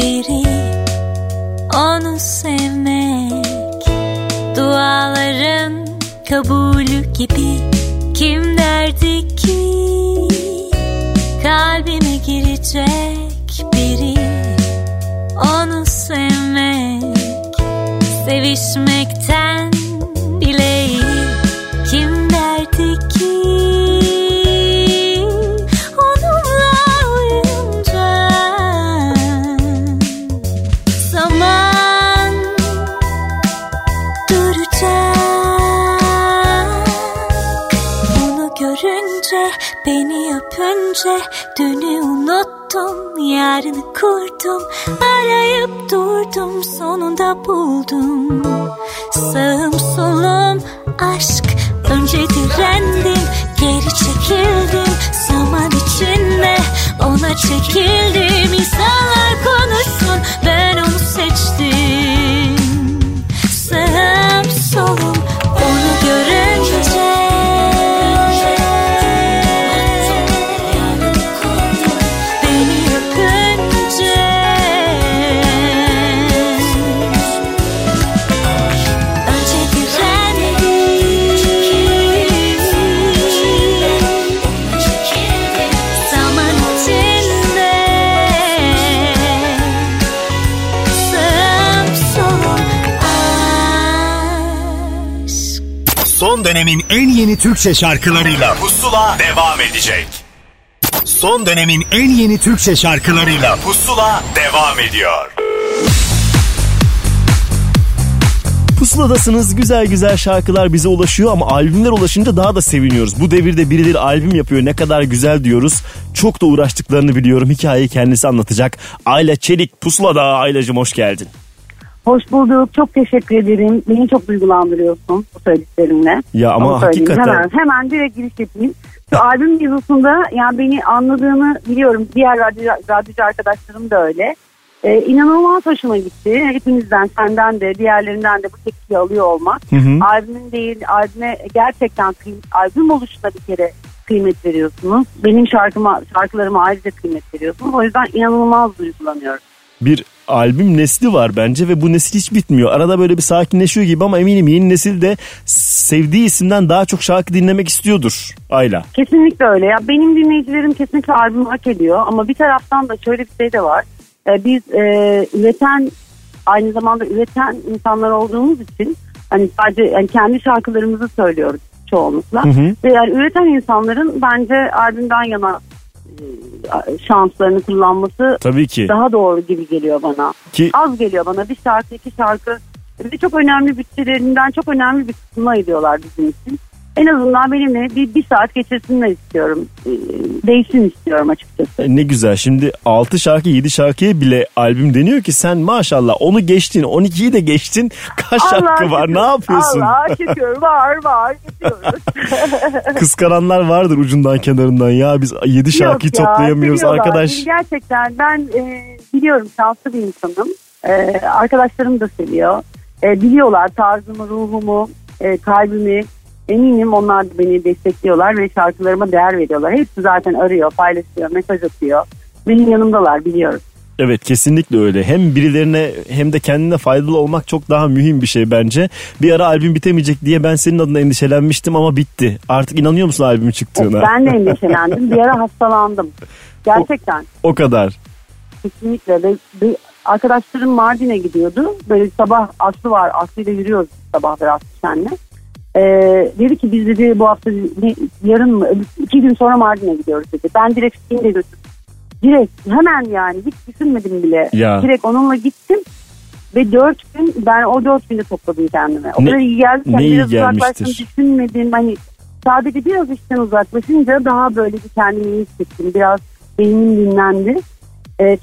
biri, onu sevmek duaların kabulü gibi. Kim derdi ki kalbime girecek biri, onu sevmek sevişmekten bile iyi. Kim derdi ki dünü unuttum, yarını kurdum, arayıp durdum, sonunda buldum. Sağım solum aşk, önce direndim, geri çekildim, zaman içinde ona çekildim. İnsanlar konuşsun, ben onu seçtim. Sağım solum onu görünce dönemin en yeni Türkçe şarkılarıyla Pusula devam edecek. Son dönemin en yeni Türkçe şarkılarıyla Pusula devam ediyor. Pusuladasınız, güzel güzel şarkılar bize ulaşıyor ama albümler ulaşınca daha da seviniyoruz. Bu devirde birileri albüm yapıyor, ne kadar güzel diyoruz. Çok da uğraştıklarını biliyorum. Hikayeyi kendisi anlatacak. Ayla Çelik Pusula'da. Aylacığım hoş geldin. Hoş bulduk. Çok teşekkür ederim. Beni çok duygulandırıyorsun bu söylediklerinle. Ya ama hakikaten. Hemen direkt giriş yapayım. Şu albüm yazısında yani beni anladığını biliyorum. Diğer radyocu arkadaşlarım da öyle. İnanılmaz hoşuma gitti. Hepinizden, senden de, diğerlerinden de bu tepkiyi alıyor olmak. Albümün değil, albüme gerçekten albüm oluşuna bir kere kıymet veriyorsunuz. Benim şarkılarıma ayrıca kıymet veriyorsunuz. O yüzden inanılmaz duygulanıyorum. Bir albüm nesli var bence ve bu nesil hiç bitmiyor. Arada böyle bir sakinleşiyor gibi ama eminim yeni nesil de sevdiği isimden daha çok şarkı dinlemek istiyordur Ayla. Kesinlikle öyle. Ya benim dinleyicilerim kesinlikle albümü hak ediyor ama bir taraftan da şöyle bir şey de var. Biz üreten, aynı zamanda üreten insanlar olduğumuz için hani sadece yani kendi şarkılarımızı söylüyoruz çoğunlukla. Hı hı. Ve yani üreten insanların bence albümden yana şanslarını kullanması tabii ki daha doğru gibi geliyor bana. Ki... Az geliyor bana. Bir şarkı, iki şarkı. Bir çok önemli bütçelerinden çok önemli bir kısmını ayırıyorlar bizim için. En azından benimle bir saat geçirsinler istiyorum. Değişsin istiyorum açıkçası. Ne güzel. Şimdi 6 şarkı 7 şarkıya bile albüm deniyor ki sen maşallah onu geçtin. 12'yi de geçtin. Kaç Allah şarkı var? Şükür. Ne yapıyorsun? Allah şükür. Var. Gidiyoruz. Kıskananlar vardır ucundan kenarından ya. Biz 7 şarkıyı toplayamıyoruz arkadaş. Gerçekten ben biliyorum şanslı bir insanım. Arkadaşlarım da seviyor. Biliyorlar tarzımı, ruhumu, kalbimi. Eminim onlar da beni destekliyorlar ve şarkılarıma değer veriyorlar. Hepsi zaten arıyor, paylaşıyor, mesaj atıyor. Benim yanımdalar biliyoruz. Evet kesinlikle öyle. Hem birilerine hem de kendine faydalı olmak çok daha mühim bir şey bence. Bir ara albüm bitemeyecek diye ben senin adına endişelenmiştim ama bitti. Artık inanıyor musun albümün çıktığına? Ben de endişelendim. Bir ara hastalandım. Gerçekten. O kadar. Kesinlikle. Bir arkadaşlarım Mardin'e gidiyordu. Böyle sabah Aslı var. Aslı'yla yürüyoruz sabahları Aslı senle. Dedi ki biz dedi bu hafta yarın mı 2 gün sonra Mardin'e gidiyoruz dedi. Ben direkt şimdi götürdüm. Direkt hemen yani hiç düşünmedim bile. Ya. Direkt onunla gittim ve 4 gün ben o 4 günde topladım kendime. O kadar iyi geldi. Biraz uzaklaştım düşünmedim. Hani sadece biraz işten uzaklaşınca daha böyle bir kendimi iyi hissettim. Biraz beynim dinlendi.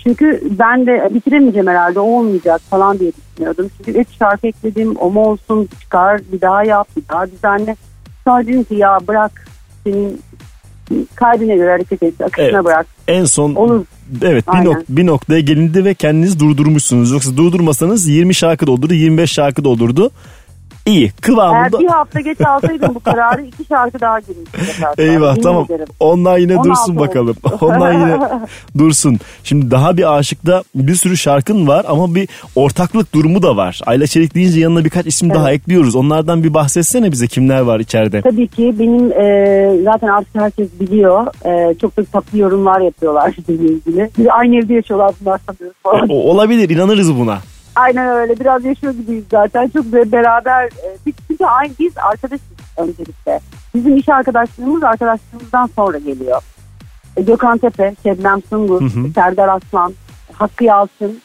Çünkü ben de bitiremeyeceğim herhalde o olmayacak falan diye düşünüyordum. Çünkü hep şarkı ekledim, o mu olsun, çıkar, bir daha yap, bir daha düzenle. Sonra dedim ki ya bırak, senin kalbine göre hareket et, akışına evet, bırak. En son olur. Evet bir noktaya gelindi ve kendiniz durdurmuşsunuz. Yoksa durdurmasanız 20 şarkı da olurdu, 25 şarkı da olurdu. İyi kıvamında. Eğer bir hafta geç alsaydım bu kararı 2 şarkı daha girmiştim. Eyvah tamam. Onlar yine dursun bakalım. Onlar yine dursun. Şimdi daha bir aşıkta bir sürü şarkın var ama bir ortaklık durumu da var. Ayla Çelik deyince yanına birkaç isim daha ekliyoruz. Onlardan bir bahsetsene bize kimler var içeride. Tabii ki benim zaten artık herkes biliyor. Çok da tatlı yorumlar yapıyorlar benimle ilgili. Biz aynı evde yaşıyorlar bunlar sanıyoruz falan. Olabilir inanırız buna. Aynen öyle. Biraz yaşıyor gibiyiz zaten. Çok beraber. Çünkü biz arkadaşız öncelikle. Bizim iş arkadaşlığımız arkadaşlığımızdan sonra geliyor. Gökhan Tepe, Şebnem Sungur, Serdar Aslan, Hakkı Yalçın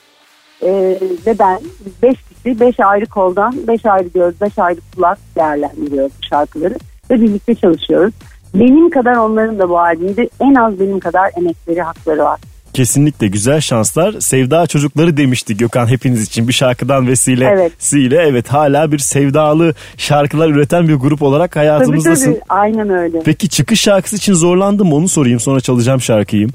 ve ben 5 kişi 5 ayrı koldan 5 ayrı göz 5 ayrı kulak değerlendiriyoruz bu şarkıları ve birlikte çalışıyoruz. Benim kadar onların da bu albümde en az benim kadar emekleri, hakları var. Kesinlikle güzel şanslar. Sevda çocukları demişti Gökhan hepiniz için bir şarkıdan vesilesiyle. Evet hala bir sevdalı şarkılar üreten bir grup olarak hayatımızdasın. Tabii. Aynen öyle. Peki çıkış şarkısı için zorlandım onu sorayım sonra çalacağım şarkıyı.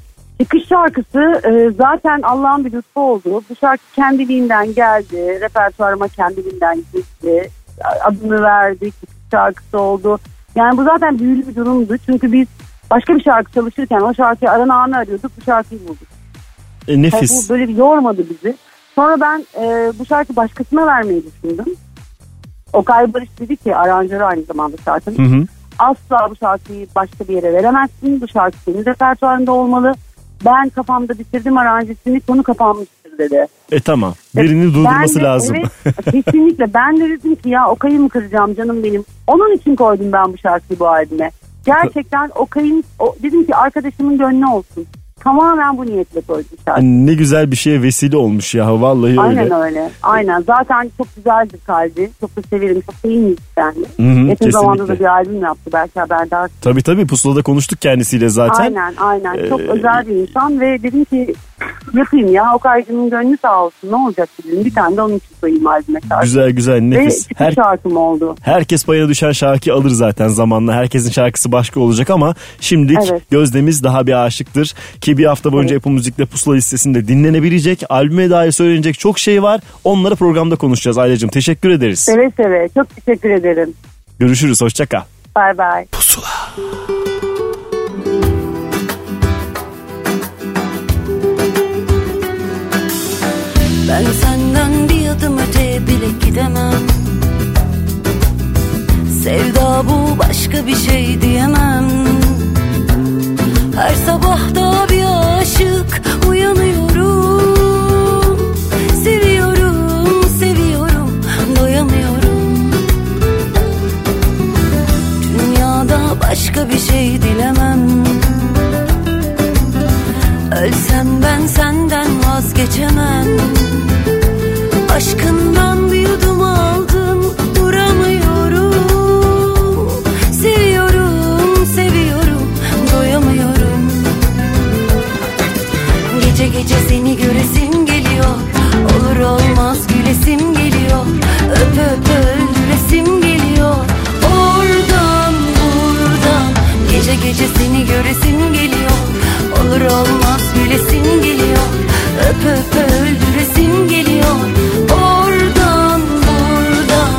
Çıkış şarkısı zaten Allah'ın bir lütfu oldu. Bu şarkı kendiliğinden geldi. Repertuarıma kendiliğinden gitti. Adını verdik. Çıkış şarkısı oldu. Yani bu zaten büyülü bir durumdu. Çünkü biz başka bir şarkı çalışırken o şarkıyı aranağını arıyorduk. Bu şarkıyı bulduk. Nefis. Bu böyle bir yormadı bizi. Sonra ben bu şarkıyı başkasına vermeyi düşündüm. Okay Barış dedi ki aranjörü aynı zamanda şarkının. Asla bu şarkıyı başka bir yere veremezsin. Bu şarkı senin repertuarında olmalı. Ben kafamda bitirdim aranjesini. Konu kapanmıştır dedi. Tamam. Birini durdurması lazım. Evet, kesinlikle. Ben de dedim ki ya Okay'ı mı kıracağım canım benim. Onun için koydum ben bu şarkıyı bu albüme. Gerçekten dedim ki arkadaşımın gönlü olsun. Tamamen bu niyetle koydum şarkı. Ne güzel bir şeye vesile olmuş ya vallahi öyle. Aynen öyle. Aynen. Zaten çok güzeldi kalbi. Çok da severim. Çok da iyi müzisyendi. Yakın zamanda da bir albüm yaptı. Belki haberdar. Tabii Pusula'da konuştuk kendisiyle zaten. Aynen. Çok özel bir insan ve dedim ki yapayım ya. O kaycının gönlü sağ olsun. Ne olacak dedim. Bir tane de onun için sayayım albüme şarkı. Güzel nefis. Şarkım oldu. Herkes payına düşen şarkıyı alır zaten zamanla. Herkesin şarkısı başka olacak ama şimdilik gözlemiz daha bir aşıktır ki bir hafta boyunca Apple Music'te Pusula listesinde dinlenebilecek. Albüme dair söylenecek çok şey var. Onları programda konuşacağız Aylacığım. Teşekkür ederiz. Seve seve. Çok teşekkür ederim. Görüşürüz. Hoşça kal. Bye bye. Pusula. Ben senden bir adım öte bile gidemem. Sevda bu, başka bir şey diyemem. Her sabah da bir aşık uyanıyorum. Seviyorum, seviyorum, doyamıyorum. Dünyada başka bir şey dilemem. Ölsem ben senden vazgeçemem. Aşkından bir yudum aldım, duramıyorum. Seviyorum, seviyorum, doyamıyorum. Gece gece seni göresim geliyor. Olur olmaz gülesim geliyor. Öp öp öldüresim geliyor. Oradan buradan. Gece gece seni göresim geliyor. Olur olmaz gülesim geliyor. Öp öp öldüresim geliyor. Oradan buradan.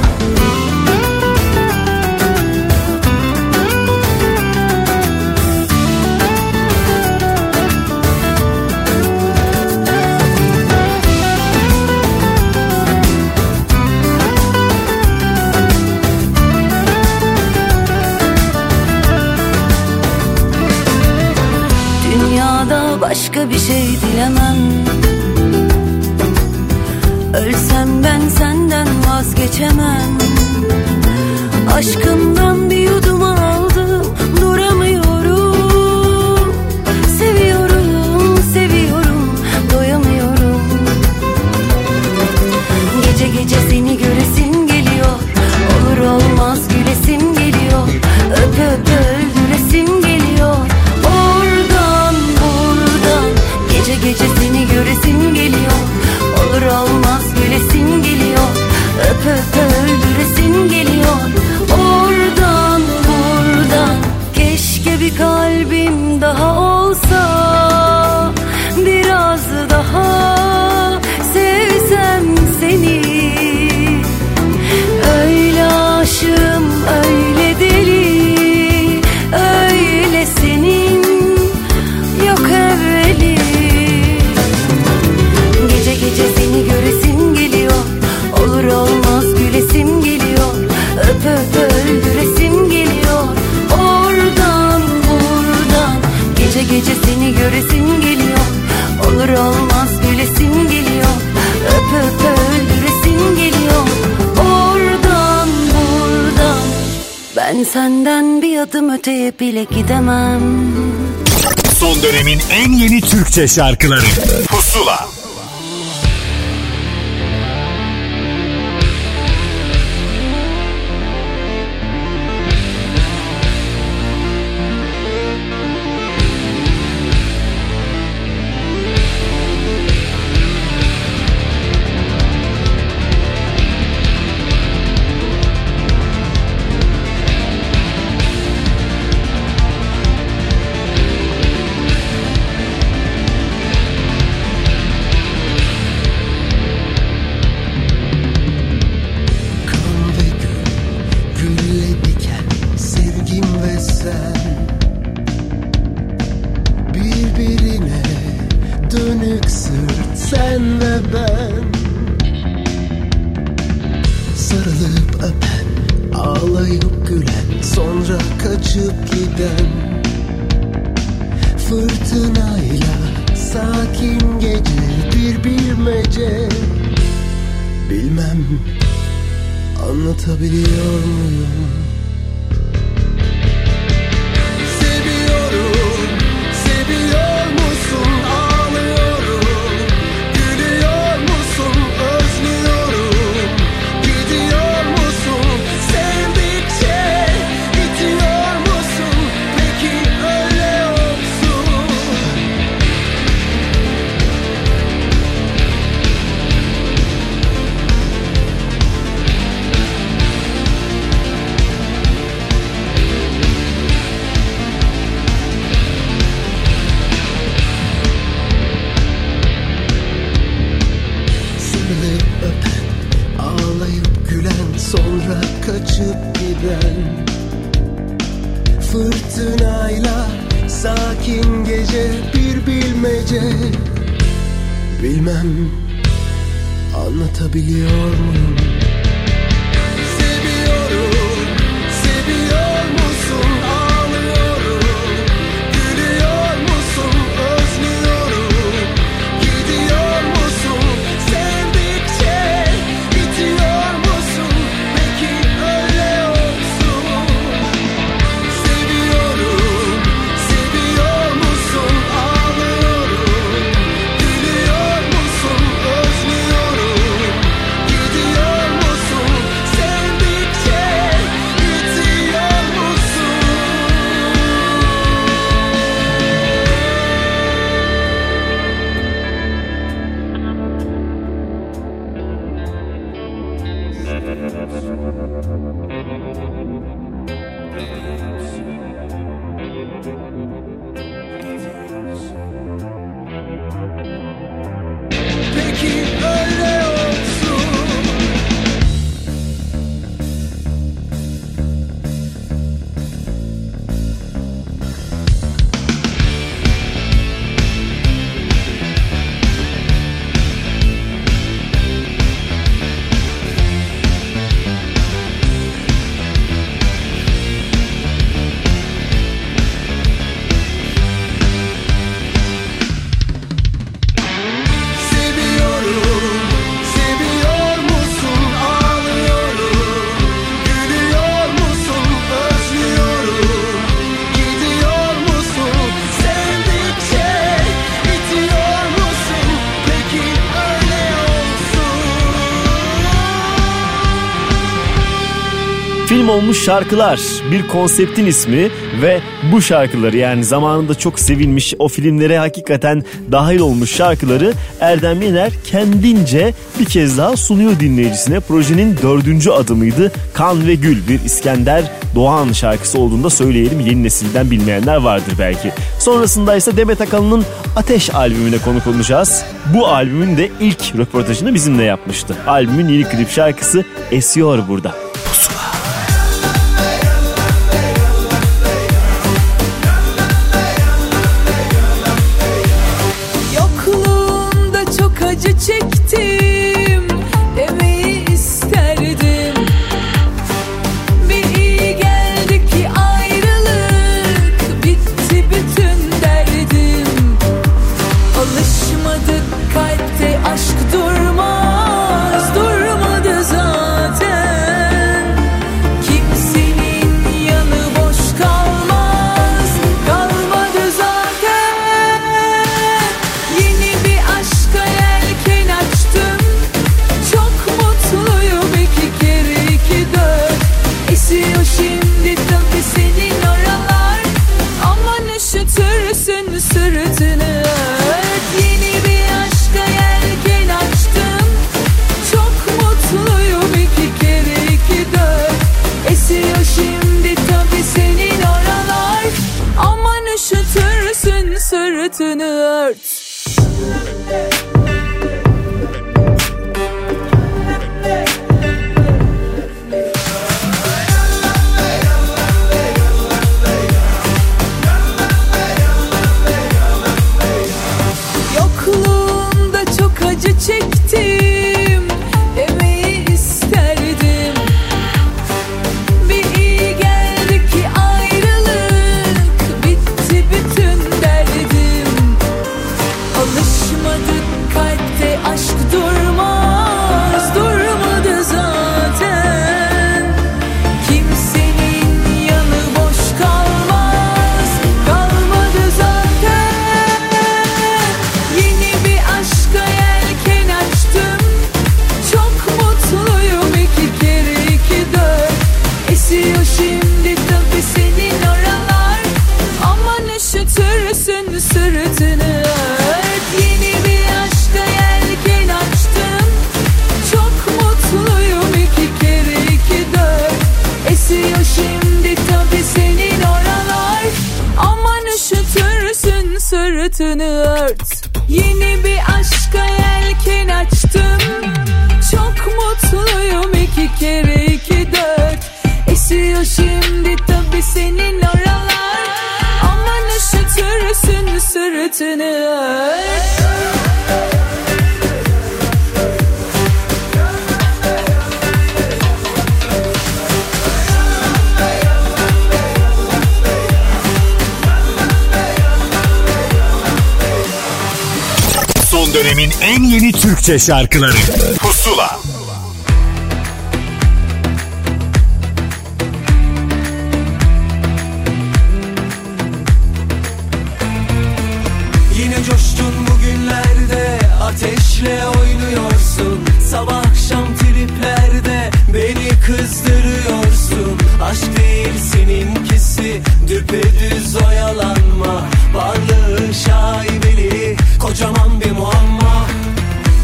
Başka bir şey dilemem. Ölsem ben senden vazgeçemem. Aşkımdan bir yudum aldım, duramıyorum. Seviyorum, seviyorum, doyamıyorum. Gece gece seni göresim geliyor. Olur olmaz gülesim geliyor. Öp öp öldüresim geliyor. Gece gece seni göresim geliyor. Olur olmaz gülesim geliyor. Öp öp öldüresim geliyor. Oradan buradan. Keşke bir kalbim daha olsa. Biraz daha sevsem seni. Öyle aşığım, öyle deli, öyle senin yok evveli. Gece seni göresim geliyor. Olur olmaz gülesim geliyor. Öp öp öldüresim geliyor. Oradan buradan. Gece gece seni göresim geliyor. Olur olmaz gülesim geliyor. Öp öp öldüresim geliyor. Oradan buradan. Ben senden bir adım öteye bile gidemem. Son dönemin en yeni Türkçe şarkıları Pusula. Bilmem Anlatabiliyor muyum? Seviyorum, seviyor musun? Ağlıyorum, gülüyor musun? Özlüyorum, gidiyor musun? Sevdikçe bitiyor musun? Peki öyle olsun. Seviyorum, seviyor musun? Ağlıyorum, gülüyor musun? Özlüyorum, gidiyor musun? Sevdikçe bitiyor musun? Peki öyle olsun. Seviyorum, seviyor musun? Ağlıyorum, gülüyor musun? Özlüyorum, gidiyor musun? Sevdikçe bitiyor musun? Peki öyle olsun. Film olmuş şarkılar, bir konseptin ismi ve bu şarkıları, yani zamanında çok sevilmiş, o filmlere hakikaten dahil olmuş şarkıları Erdem Yener kendince bir kez daha sunuyor dinleyicisine. Projenin 4. adımıydı Kan ve Gül, bir İskender Doğan şarkısı olduğunu da söyleyelim, yeni nesilden bilmeyenler vardır belki. Sonrasında ise Demet Akalın'ın Ateş albümüne konuk olacağız. Bu albümün de ilk röportajını bizimle yapmıştı. Albümün yeni klip şarkısı Esiyor burada. Pusula. Yokluğunda çok acı çektim, demeyi isterdim. Bir iyi geldi ki ayrılık, bitti bütün derdim. Alışmadık kalpte aşk durmaz, durmadı zaten. Kimsenin yanı boş kalmaz, kalmadı zaten. Yeni bir aşka yelken açtım, çok mutluyum. 2 kere 2 4 esiyor şimdi tabii senin oralar. Aman üşütürsün sırtını ört. Yeni bir aşka yelken açtım, çok mutluyum. 2 kere 2 4 esiyor şimdi tabii senin oralar. Aman üşütürsün sırtını ört. Yokluğunda çok acı çektim, demeyi isterdim. Bir iyi geldi ki ayrılık, bitti bütün derdim. Alışmadık kalpte aşk durmaz, durmadı zaten. Kimsenin yanı boş kalmaz, kalmadı zaten. Yeni bir aşka yelken açtım, çok mutluyum. 2 kere 2 4 esiyor şimdi tabii senin oralar. Aman üşütürsün sırtını ört. Yeni bir aşka yelken açtım, çok mutluyum. 2 kere 2 4 esiyor şimdi tabii senin oralar. Aman üşütürsün sırtını ört. Yeni bir aşka yelken açtım, çok mutluyum. 2 kere 2 4 esiyor şimdi tabii senin oralar. Aman üşütürsün sırtını ört. son dönemin en yeni Türkçe şarkıları Pusula. Yine coştun bugünlerde, ateşle oynuyorsun. Sabah akşam triplerde beni kızdırıyorsun. Aşk değil seninkisi, düpedüz oyalanma. Varlığı şaibeli, kocaman bir muamma.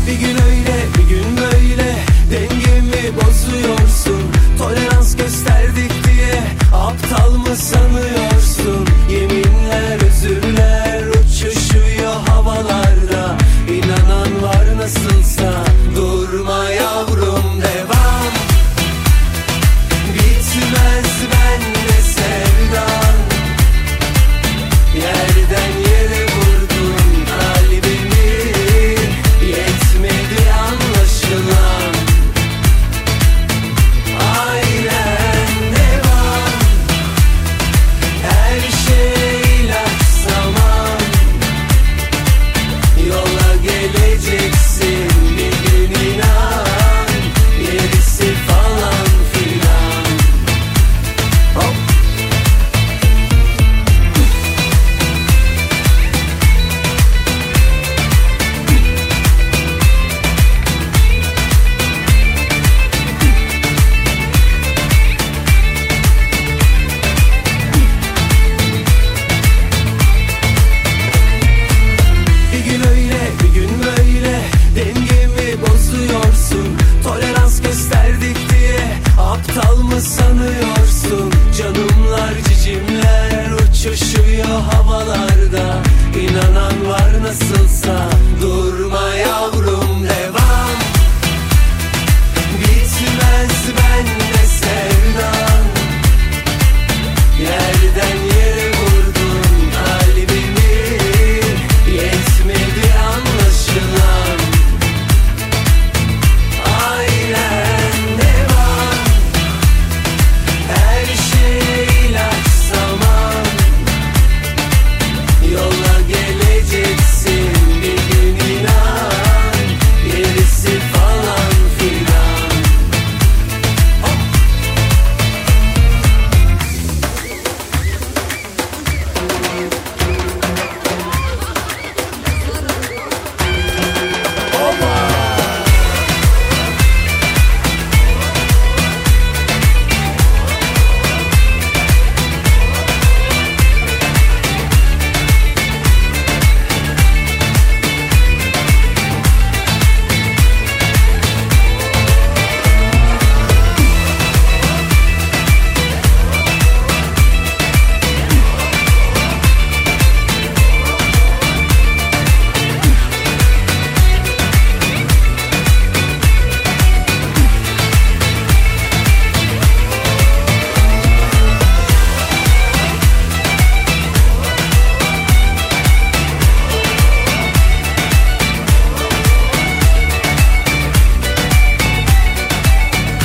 Bir gün öyle, bir gün böyle, dengemi bozuyorsun. Tolerans gösterdik diye aptal mı sanıyorsun? Yeminler, özürler uçuşuyor havalarda. İnanan var nasılsa, durma yavrum devam. Bitmez benle sevdan. Yerden yere vurdun kalbimi, yetmedi anlaşılan. Aynen devam, her şey ilaç zaman. Yola geleceksin bir gün inan, gerisi falan filan. Hop. Bir gün öyle, bir gün böyle, dengemi bozuyorsun. Tolerans gösterdik diye aptal mı sanıyorsun? Canımlar, cicimler uçuşuyor havalarda. İnanan var nasılsa, durma yavrum devam. Bitmez benle sevdan. Yerden yere vurdun kalbimi, yetmedi anlaşılan. Aynen devam, her şey ilaç zaman. Yola geleceksin bir gün inan, gerisi falan filan.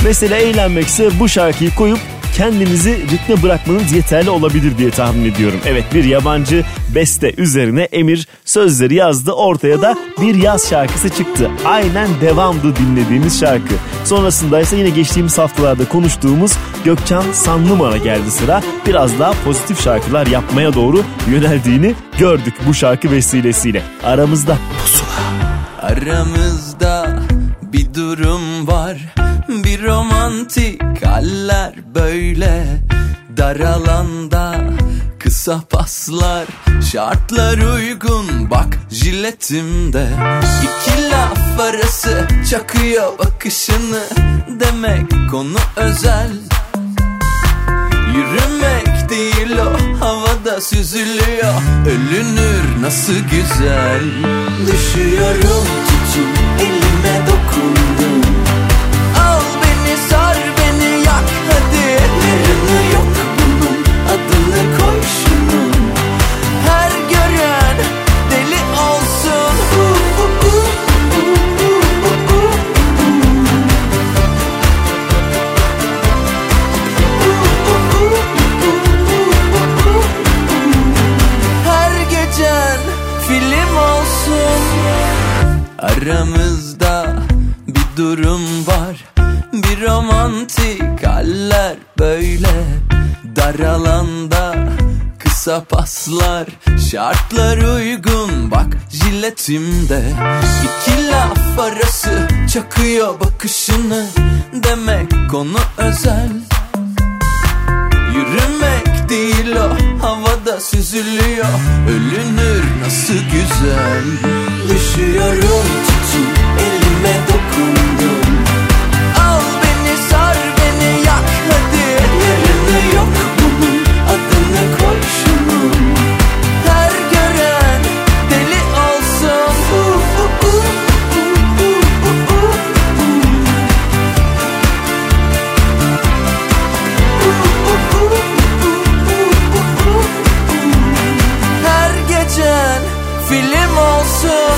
Mesela eğlenmekse bu şarkıyı koyup kendinizi ritme bırakmanız yeterli olabilir diye tahmin ediyorum. Evet, bir yabancı beste üzerine Emir sözleri yazdı. Ortaya da bir yaz şarkısı çıktı. Aynen devamdı dinlediğimiz şarkı. Sonrasında ise yine geçtiğimiz haftalarda konuştuğumuz Gökçen Sanlıman'a geldi sıra. Biraz daha pozitif şarkılar yapmaya doğru yöneldiğini gördük bu şarkı vesilesiyle. Aramızda pusula. Aramızda bir durum var. Bir romantik haller böyle. Dar alanda kısa paslar, şartlar uygun bak jiletimde. İki laf arası çakıyor bakışını, demek konu özel. Yürümek değil o, havada süzülüyor, ölünür nasıl güzel. Düşüyorum tutun elime dokundun. Sar beni yak hadi. Yerini yok bunun, adını koy şunun. Her gören deli olsun. Her gecen film olsun. Aramızda bir durum var, bir romantik haller böyle. Dar alanda kısa paslar, şartlar uygun bak jiletimde. İki laf arası çakıyor bakışını, demek konu özel. Yürümek değil o, havada süzülüyor, ölünür nasıl güzel. Düşüyorum tutup elime dokundun, al beni sar beni yak hadi. Yarını yok bunun, adını koy şunun, her gören deli olsun. Her gecen film olsun.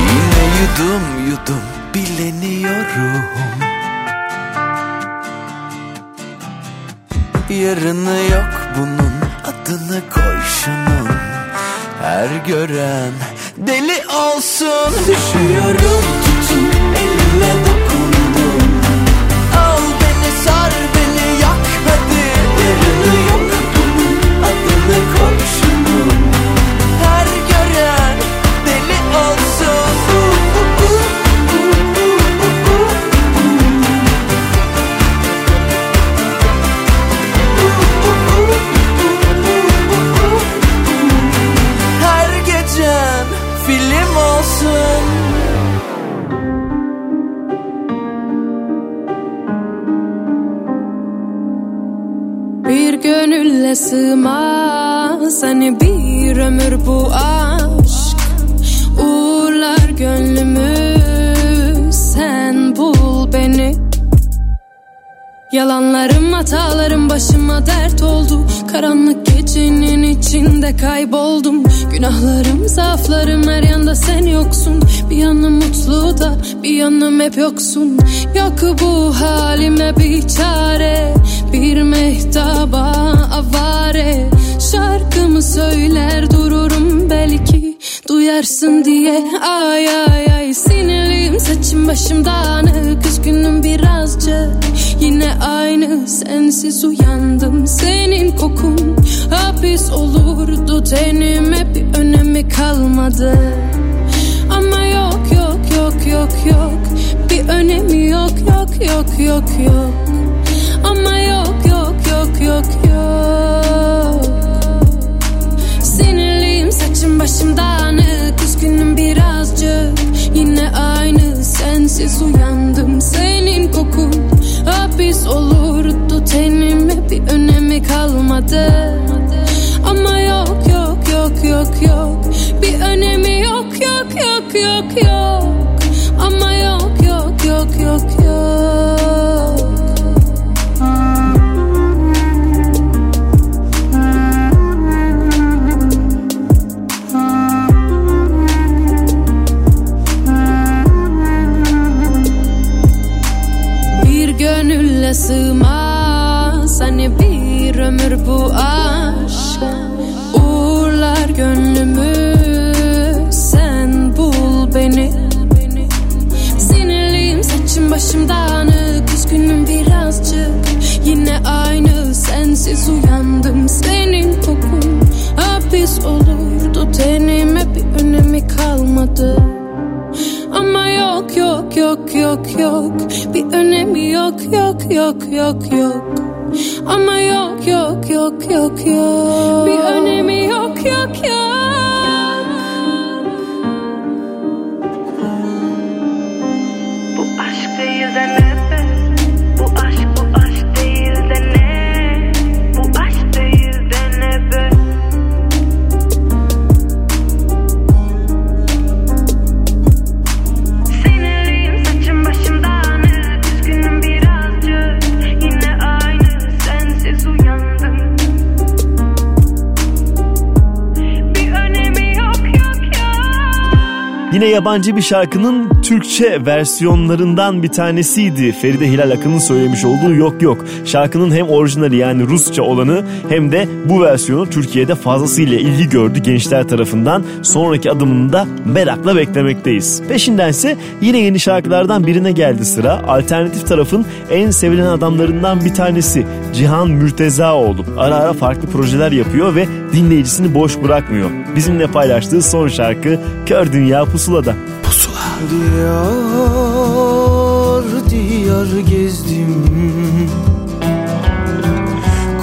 Yine yudum bileniyorum, yarını yok bunun, adını koy şunun, her gören deli olsun. Düşüyorum tutun elime dokundun, al beni sar beni yak hadi. Yarını yok bunun, adını koy şunun, her gören deli olsun. Bir gönülle sığmaz hani bir ömür bu aşk, uğurlar gönlümü sen bul beni. Yalanlarım hatalarım başıma dert oldu, karanlık gecenin içinde kayboldum. Günahlarım zaaflarım her yanda sen yoksun, bir yanım mutlu da bir yanım hep yoksun. Yok bu halime bir çare, bir mehtaba avare. Şarkımı söyler dururum belki duyarsın diye. Ay ay ay sinirliyim, saçım başım dağınık, üzgünüm birazcık. Yine aynı sensiz uyandım, senin kokun hapis olurdu tenime, bir önemi kalmadı. Ama yok yok yok yok yok, bir önemi yok yok yok yok yok. Ama yok yok yok yok yok. Sinirliyim, saçım başım dağınık, üzgünüm birazcık. Yine aynı sensiz uyandım, senin kokun hapis olurdu tenime, bir önemi kalmadı. Ama yok yok yok yok yok, bir önemi yok yok yok yok yok. Ama yok yok yok yok yok. Gönülle sığmaz hani bir ömür bu aşk, uğurlar gönlümü sen bul beni. Sinirliyim, saçım başım dağınık, üzgünüm birazcık. Yine aynı sensiz uyandım, senin kokun hapis olurdu tenime, bir önemi kalmadı. Ama yok yok yok yok yok, bir önemi yok yok yok yok yok. Ama yok yok yok yok yok, bir önemi yok yok yok. Bu aşk değil de ne be? Bu aşk değil de ne? Bu aşk değil de ne be? Bir öne Yine yabancı bir şarkının Türkçe versiyonlarından bir tanesiydi. Feride Hilal Akın'ın söylemiş olduğu Yok Yok. Şarkının hem orijinali yani Rusça olanı hem de bu versiyonu Türkiye'de fazlasıyla ilgi gördü gençler tarafından. Sonraki adımını da merakla beklemekteyiz. Peşindense yine yeni şarkılardan birine geldi sıra. Alternatif tarafın en sevilen adamlarından bir tanesi Cihan Mürtezaoğlu. Ara ara farklı projeler yapıyor ve dinleyicisini boş bırakmıyor. Bizimle paylaştığı son şarkı Kör Dünya Pusula'da. Pusula. Diyar diyar gezdim,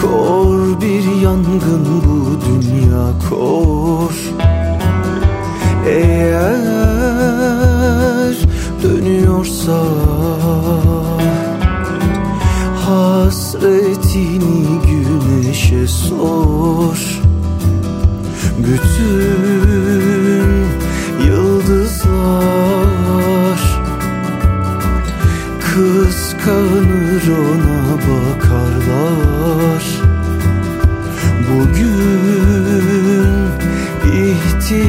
kor bir yangın bu dünya, kor. Eğer dönüyorsa hasretini güneşe sor. Bütün yıldızlar kıskanır, ona bakarlar. Bugün ihtiyar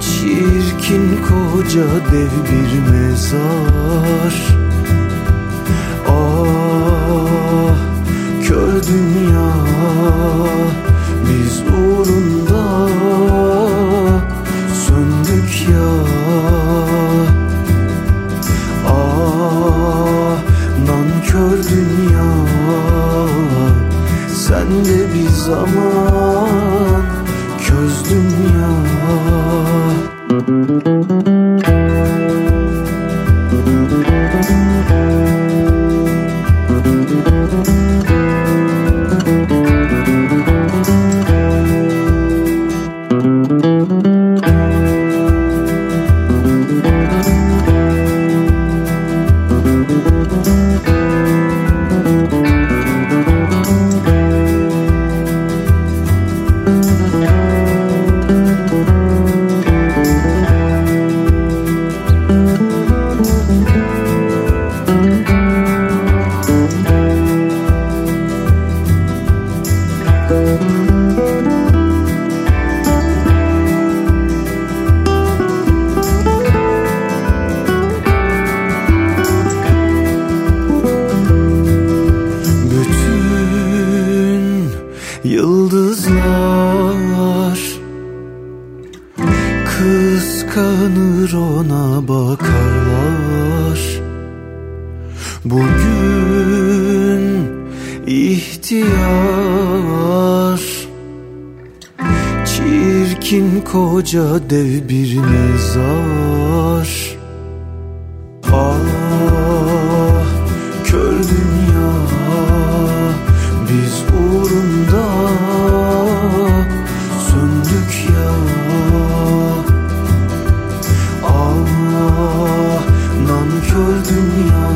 çirkin koca dev bir mezar. Ah kör dünya, biz uğrunda söndük ya. Ah nankör dünya, sen de bir zaman közdün ya. Koca dev bir mezar. Ah kör dünya, biz uğrunda söndük ya. Ah nankör dünya,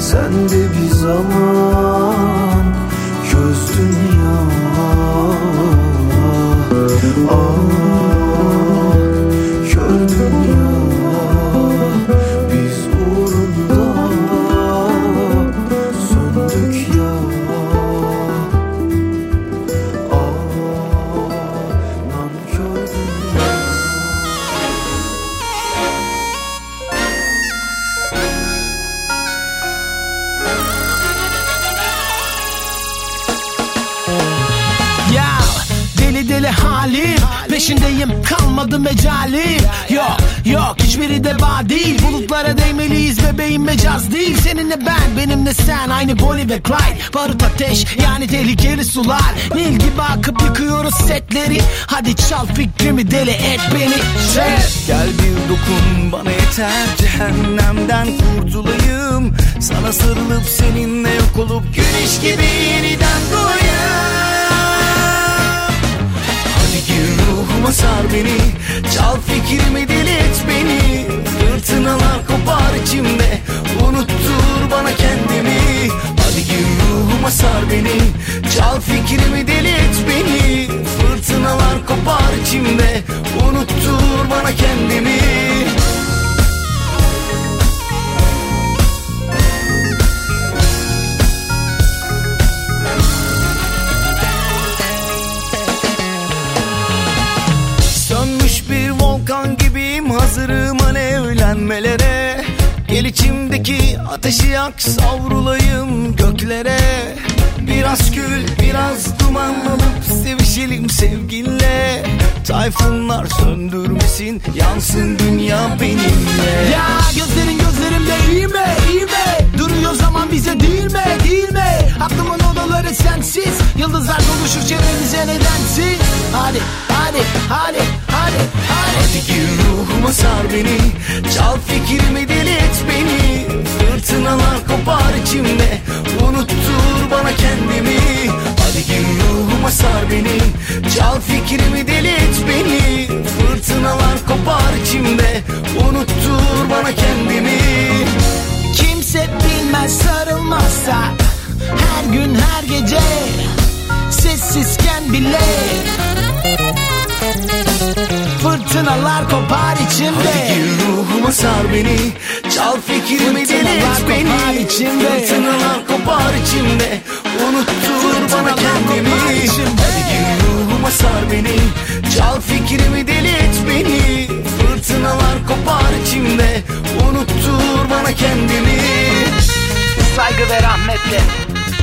sen de bir zaman közdün ya. Ah kör dünya, biz uğrunda söndük ya. Ah nankör dünya. Ya deli deli hali, peşindeyim kalmadı mecali. Yok yok hiçbiri deva değil. Bulutlara değmeliyiz bebeğim, mecaz değil. Seninle ben, benimle sen, aynı Bonnie ve Clyde. Barut ateş yani tehlikeli sular. Nil gibi akıp yıkıyoruz setleri. Hadi çal fikrimi deli et beni. Ses gel bir dokun bana yeter. Cehennemden kurtulayım. Sana sarılıp seninle yok olup güneş gibi yeniden doğayım. Ruhuma sar beni, çal fikrimi deli et beni. Fırtınalar kopar içimde, unuttur bana kendimi. Hadi gir ruhuma sar beni, çal fikrimi deli et beni. Fırtınalar kopar içimde, unuttur bana kendimi. direnmelere. Gel içimdeki ateşi yak, savrulayım göklere. Biraz gül, biraz dumanlanıp sevişelim sevginle. Tayfunlar söndürmesin, yansın dünya benimle. Ya gözlerin gözlerimde iyi mi, iyi mi? Duruyor zaman bize değil mi, değil mi? Aklımın odaları sensiz, yıldızlar doluşur çevremize nedensiz. Hadi, hadi, hadi, hadi, hadi. Hadi gir ruhuma sar beni, çal fikrimi deli et beni. Fırtınalar kopar içimde, unuttur bana kendimi. Hadi gir ruhuma sar beni, çal fikrimi deli et beni. Fırtınalar kopar içimde, unuttur bana kendimi. Kimse bilmez sarılmazsa, her gün her gece, sessizken bile. Fırtınalar kopar içimde. Hadi gir ruhuma sar beni, çal fikrimi deli et beni. İçimde. Fırtınalar kopar içimde, unuttur bana kendimi. Hadi gir ruhuma sar beni, çal fikrimi deli et beni. Fırtınalar kopar içimde, unuttur bana kendimi. Saygı ve rahmetle.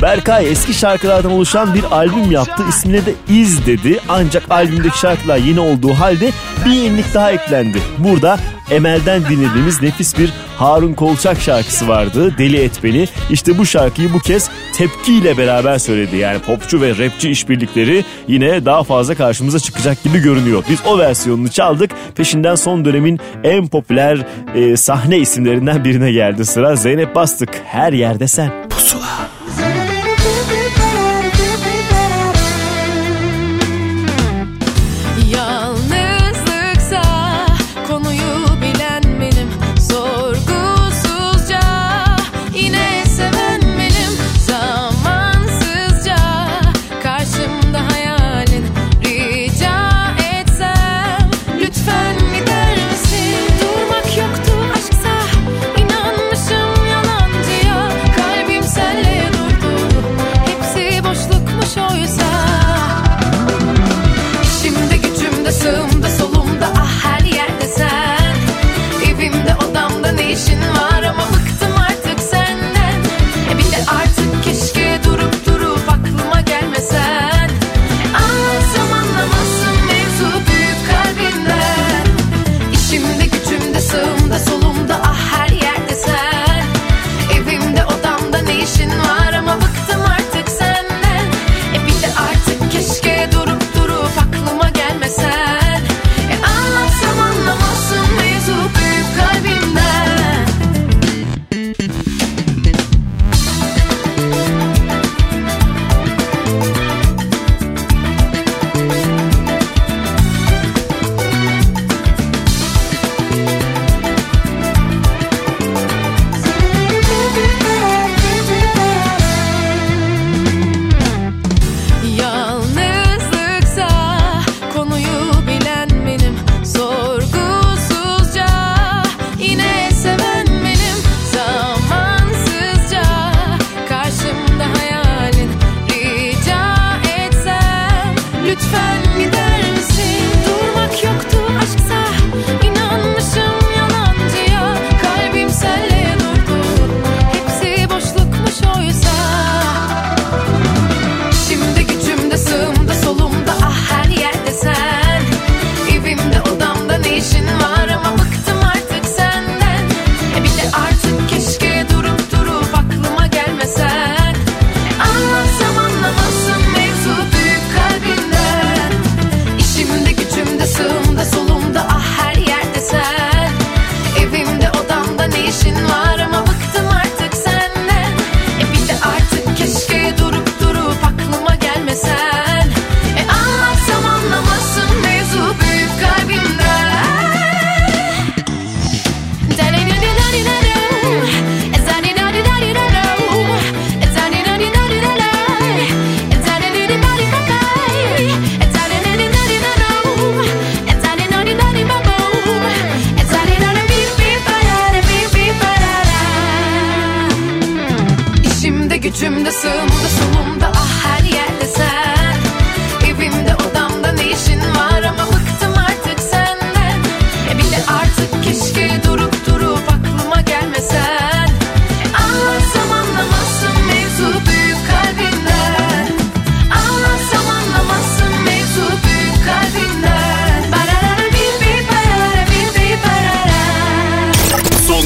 Berkay eski şarkılardan oluşan bir albüm yaptı. İsmine de İz dedi. Ancak albümdeki şarkılar yeni olduğu halde bir yenilik daha eklendi. Burada Emel'den dinlediğimiz nefis bir Harun Kolçak şarkısı vardı. Deli Et Beni. İşte bu şarkıyı bu kez Tepki ile beraber söyledi. Yani popçu ve rapçi işbirlikleri yine daha fazla karşımıza çıkacak gibi görünüyor. Biz o versiyonunu çaldık. Peşinden son dönemin en popüler sahne isimlerinden birine geldi sıra. Zeynep Bastık, Her Yerde Sen. Pusula.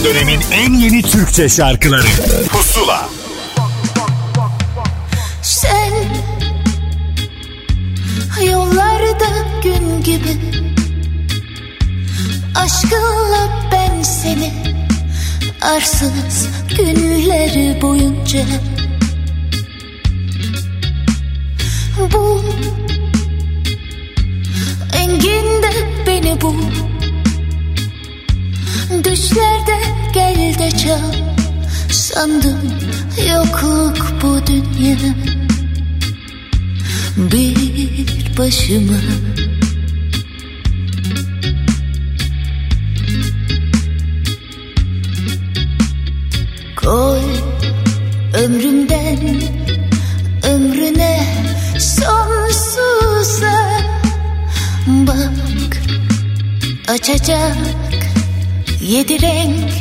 dönemin en yeni Türkçe şarkıları Pusula. Sen yollarda gün gibi, aşkınla ben seni arsız günleri boyunca. Bu engin de beni bul, düşlerde gel de çal, sandım yokluk bu dünya. Bir başıma koy ömrümden ömrüne sonsuza. Bak açacak 7 renk.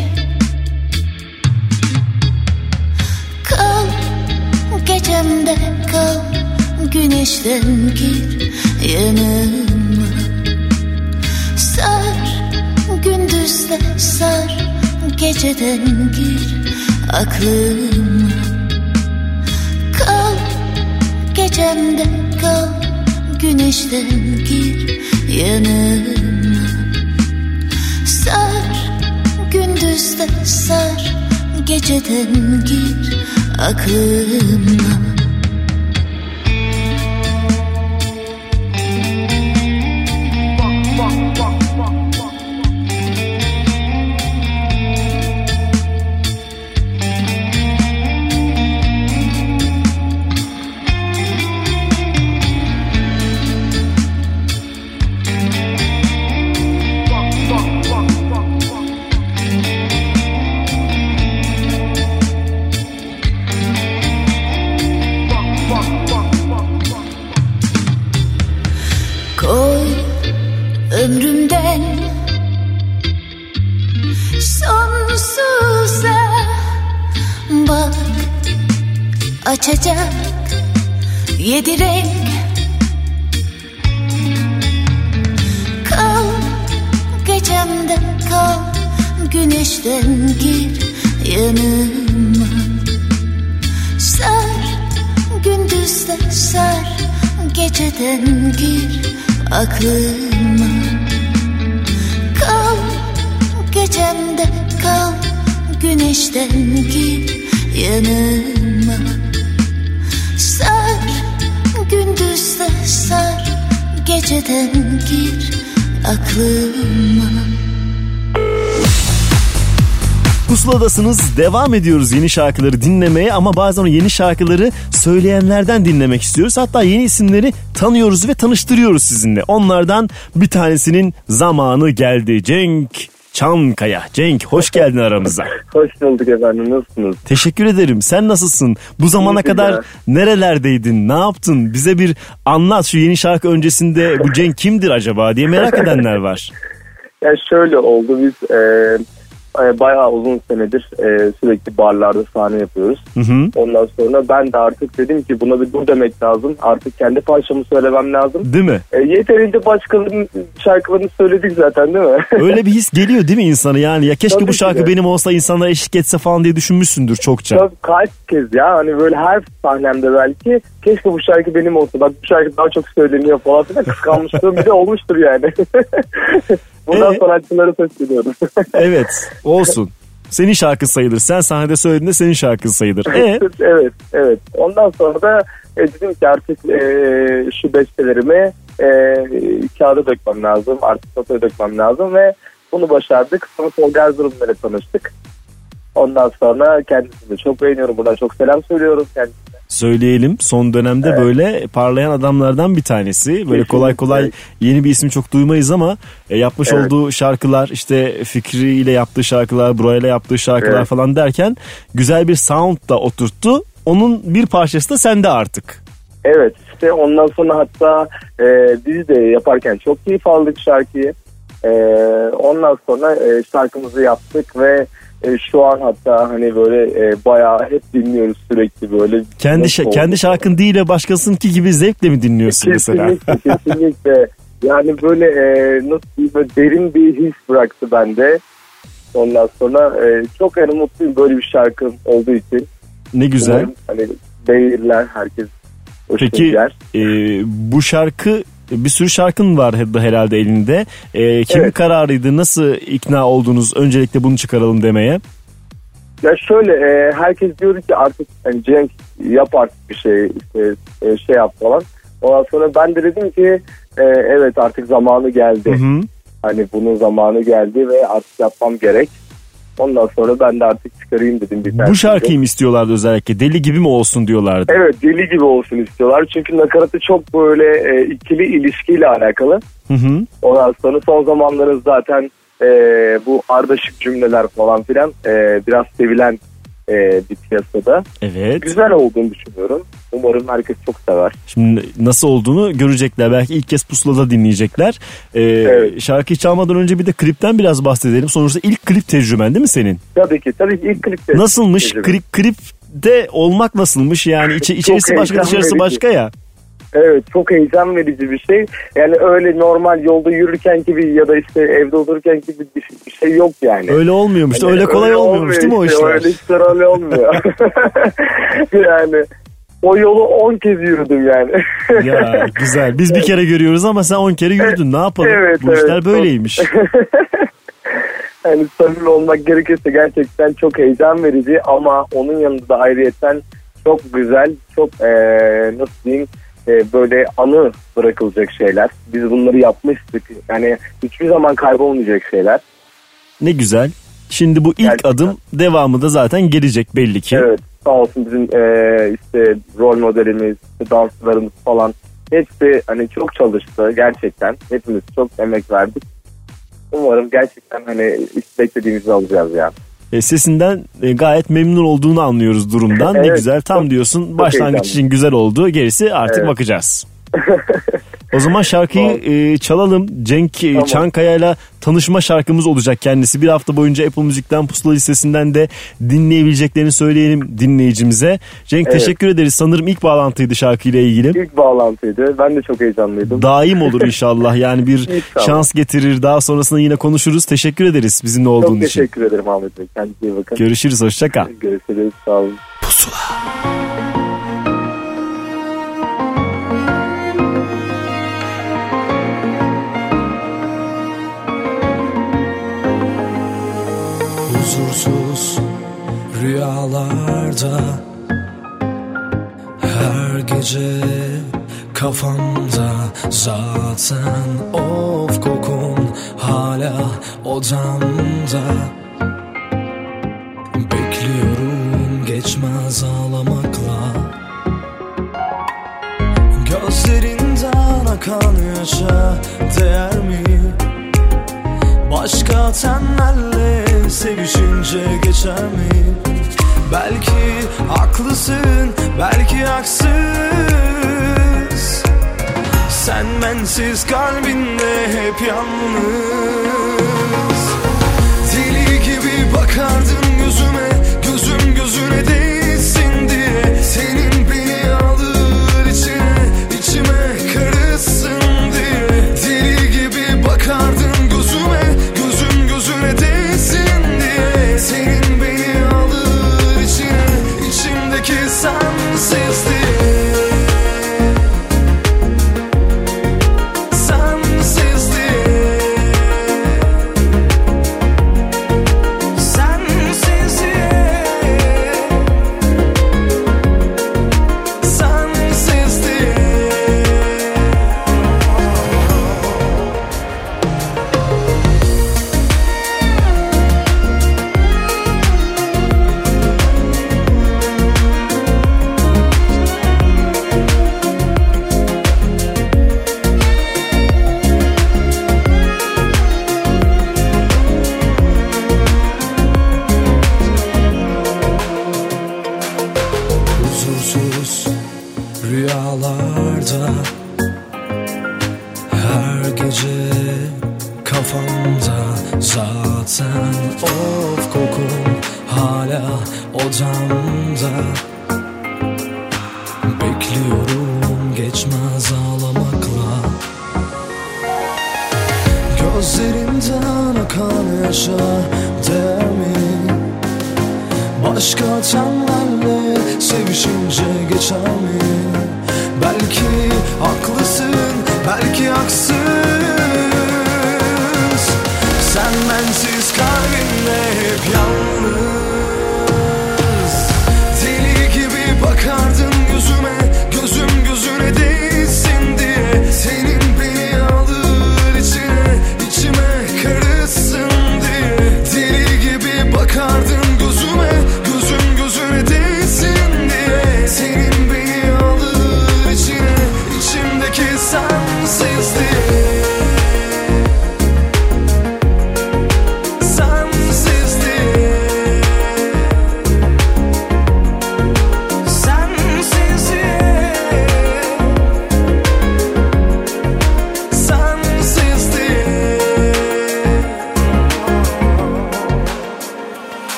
Kal gecemde, kal güneşten gir yanıma. Sar gündüzde, sar geceden gir aklıma. Kal gecemde, kal güneşten gir yanıma. Sar gündüzde, sar geceden gir aklıma. Açacak 7 renk. Kal gecemde, kal güneşten gir yanıma. Sar gündüzde, sar geceden gir aklıma. Kal gecemde, kal güneşten gir yanıma. Gündüzde sar, geceden gir aklıma. Pusuladasınız, devam ediyoruz yeni şarkıları dinlemeye ama bazen o yeni şarkıları söyleyenlerden dinlemek istiyoruz. Hatta yeni isimleri tanıyoruz ve tanıştırıyoruz sizinle. Onlardan bir tanesinin zamanı geldi. Cenk Çankaya. Cenk, hoş geldin aramıza. Hoş bulduk efendim, nasılsınız? Teşekkür ederim. Sen nasılsın? Bu zamana kadar nerelerdeydin? Ne yaptın? Bize bir anlat, şu yeni şarkı öncesinde bu Cenk kimdir acaba diye merak edenler var. Ya şöyle oldu, biz bayağı uzun senedir sürekli barlarda sahne yapıyoruz. Hı hı. Ondan sonra ben de artık dedim ki buna bir dur demek lazım. Artık kendi parçamı söylemem lazım. Değil mi? Yeterince başkalarının şarkılarını söyledik zaten, değil mi? Öyle bir his geliyor değil mi insana yani? Ya keşke tabii bu şarkı benim olsa, insanlara eşlik etse falan diye düşünmüşsündür çokça. Tabii kaç kez ya, hani böyle her sahnemde belki keşke bu şarkı benim olsa. Bak bu şarkı daha çok söyleniyor falan filan, kıskanmışlığım bir de olmuştur yani. Bundan sanatçılara sesleniyorum. Evet, olsun. Senin şarkın sayılır. Sen sahnede söylediğinde senin şarkın sayılır. Evet. Ondan sonra da dedim ki artık şu bestelerimi kağıda dökmem lazım. Artık fotoğrafa dökmem lazım ve bunu başardık. Sonra Tolga Erzurum'la tanıştık. Ondan sonra kendisini çok beğeniyorum. Buradan çok selam söylüyorum kendisine. Söyleyelim, son dönemde böyle parlayan adamlardan bir tanesi. Böyle kesinlikle kolay yeni bir isim çok duymayız ama yapmış olduğu şarkılar, işte Fikri ile yaptığı şarkılar, Buray ile yaptığı şarkılar falan derken güzel bir sound da oturttu. Onun bir parçası da sende artık. Evet, işte ondan sonra hatta biz de yaparken çok keyif aldık şarkıyı. Ondan sonra şarkımızı yaptık ve şu an hatta hani böyle bayağı hep dinliyoruz sürekli böyle. Kendi şarkın değil de başkasınınki gibi zevkle mi dinliyorsun mesela? Kesinlikle. Yani böyle nasıl diyeyim, derin bir his bıraktı bende. Ondan sonra çok yani mutluyum böyle bir şarkım olduğu için. Ne güzel. Umarım, hani değiller herkes. Peki bu şarkı, bir sürü şarkın var herhalde elinde. Kimin evet. kararıydı? Nasıl ikna oldunuz? Öncelikle bunu çıkaralım demeye. Ya şöyle herkes diyor ki artık hani Cenk yap artık bir şey işte, şey yap falan. Ondan sonra ben de dedim ki evet artık zamanı geldi. Hı-hı. Hani bunun zamanı geldi ve artık yapmam gerek. Ondan sonra ben de artık çıkarayım dedim. Bu şarkıyı mı istiyorlardı özellikle? Deli gibi mi olsun diyorlardı? Evet, deli gibi olsun istiyorlar. Çünkü nakaratı çok böyle ikili ilişkiyle alakalı. Hı hı. Ondan sonra son zamanların zaten bu ardışık cümleler falan filan biraz sevilen bir piyasada. Evet. Güzel olduğunu düşünüyorum. Umarım herkes çok sever. Şimdi nasıl olduğunu görecekler. Belki ilk kez Pusula'da dinleyecekler. Evet. Şarkıyı çalmadan önce bir de klipten biraz bahsedelim. Sonuçta ilk klip tecrüben değil mi senin? Tabii ki ilk klip tecrüben. Nasılmış? Klipte olmak nasılmış? Yani içerisi başka, dışarısı başka ya. Evet, çok heyecan verici bir şey. Yani öyle normal yolda yürürken gibi ya da işte evde otururken gibi bir şey yok yani. Öyle olmuyormuş. Yani öyle kolay öyle olmuyormuş değil mi o işler? Öyle işler öyle olmuyor. Yani o yolu 10 kez yürüdüm yani. Ya güzel. Biz bir kere görüyoruz ama sen 10 kere yürüdün. Ne yapalım? Evet, bu işler böyleymiş. Yani samimi olmak gerekirse gerçekten çok heyecan verici ama onun yanında da ayrıyeten çok güzel, çok nasıl diyeyim, böyle anı bırakılacak şeyler. Biz bunları yapmıştık. Yani hiçbir zaman kaybolmayacak şeyler. Ne güzel. Şimdi bu ilk gerçekten adım, devamı da zaten gelecek belli ki. Evet. Sağ olsun bizim işte rol modelimiz, danslarımız falan hepsi hani çok çalıştı gerçekten. Hepimiz çok emek verdik. Umarım gerçekten hani istediğimizi alacağız yani. Sesinden gayet memnun olduğunu anlıyoruz durumdan. Evet, ne güzel. Tam çok, diyorsun başlangıç çok için güzel oldu. Gerisi artık evet. bakacağız. O zaman şarkıyı çalalım. Cenk Çankaya'yla tanışma şarkımız olacak kendisi. Bir hafta boyunca Apple Music'ten Pusula listesinden de dinleyebileceklerini söyleyelim dinleyicimize. Cenk teşekkür ederiz. Sanırım ilk bağlantıydı şarkıyla ilgili. İlk bağlantıydı. Ben de çok heyecanlıydım. Daim olur inşallah. Yani bir şans getirir. Daha sonrasında yine konuşuruz. Teşekkür ederiz bizimle olduğun için. Çok teşekkür ederim Ahmet Bey. Kendinize iyi bakın. Görüşürüz. Hoşça kal. Görüşürüz. Sağ olun. Pusula. Huzursuz rüyalarda her gece kafamda zaten of kokun hala odamda bekliyorum geçmez ağlamakla gözlerinden akan yaşa değer mi? Başka tenlerle sevişince geçer mi? Belki haklısın, belki haksız. Sen bensiz kalbinde hep yalnız. Deli gibi bakardın gözüme, gözüm gözüne değsin diye. Senin beni alır içine, içime karışsın diye. Deli gibi bakardın. Senin beni alır içine, içimdeki gözlerimden akan yaşa değer mi? Başka tenlerle sevişince geçer mi? Belki haklısın, belki haksız. Sen bensiz kalbinle hep yalnız. Deli gibi bakardın yüzüme, gözüm gözüne değsin diye. Senin beni alır içine, içime karışsın diye. Deli gibi bakardın.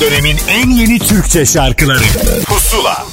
Dönemin en yeni Türkçe şarkıları Pusula.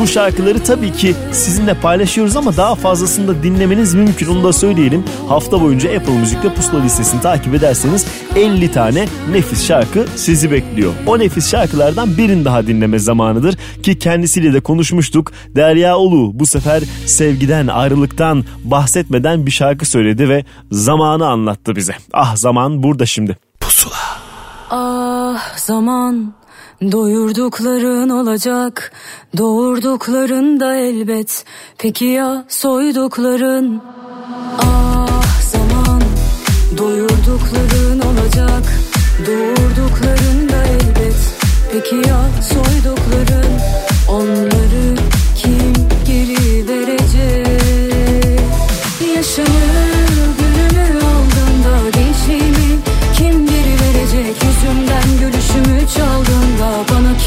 Bu şarkıları tabii ki sizinle paylaşıyoruz ama daha fazlasını da dinlemeniz mümkün. Onu da söyleyelim. Hafta boyunca Apple Music'te Pusula listesini takip ederseniz 50 tane nefis şarkı sizi bekliyor. O nefis şarkılardan birini daha dinleme zamanıdır ki kendisiyle de konuşmuştuk. Derya Ulu bu sefer sevgiden, ayrılıktan bahsetmeden bir şarkı söyledi ve zamanı anlattı bize. Ah zaman burada şimdi. Pusula. Ah zaman. Doyurdukların olacak, doğurdukların da elbet. Peki ya soydukların? Ah zaman, doyurdukların olacak, doğurdukların da elbet. Peki ya soydukların? Onları kim geri verecek? Yaşanır günümü aldığında gençliğimi kim geri verecek? Yüzümden gülüşümü çaldığında bana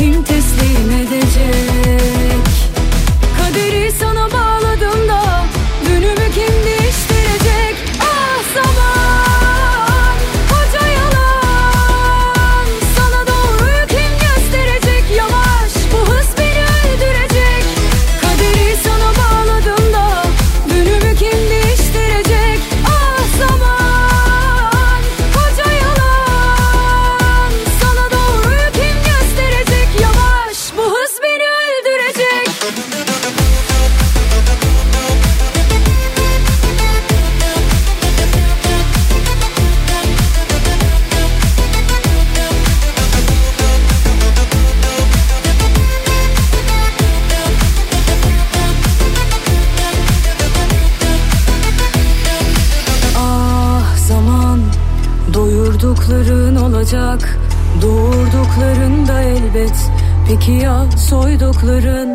kim teslim edecek? Olacak doğurdukların da elbet, peki ya soydukların,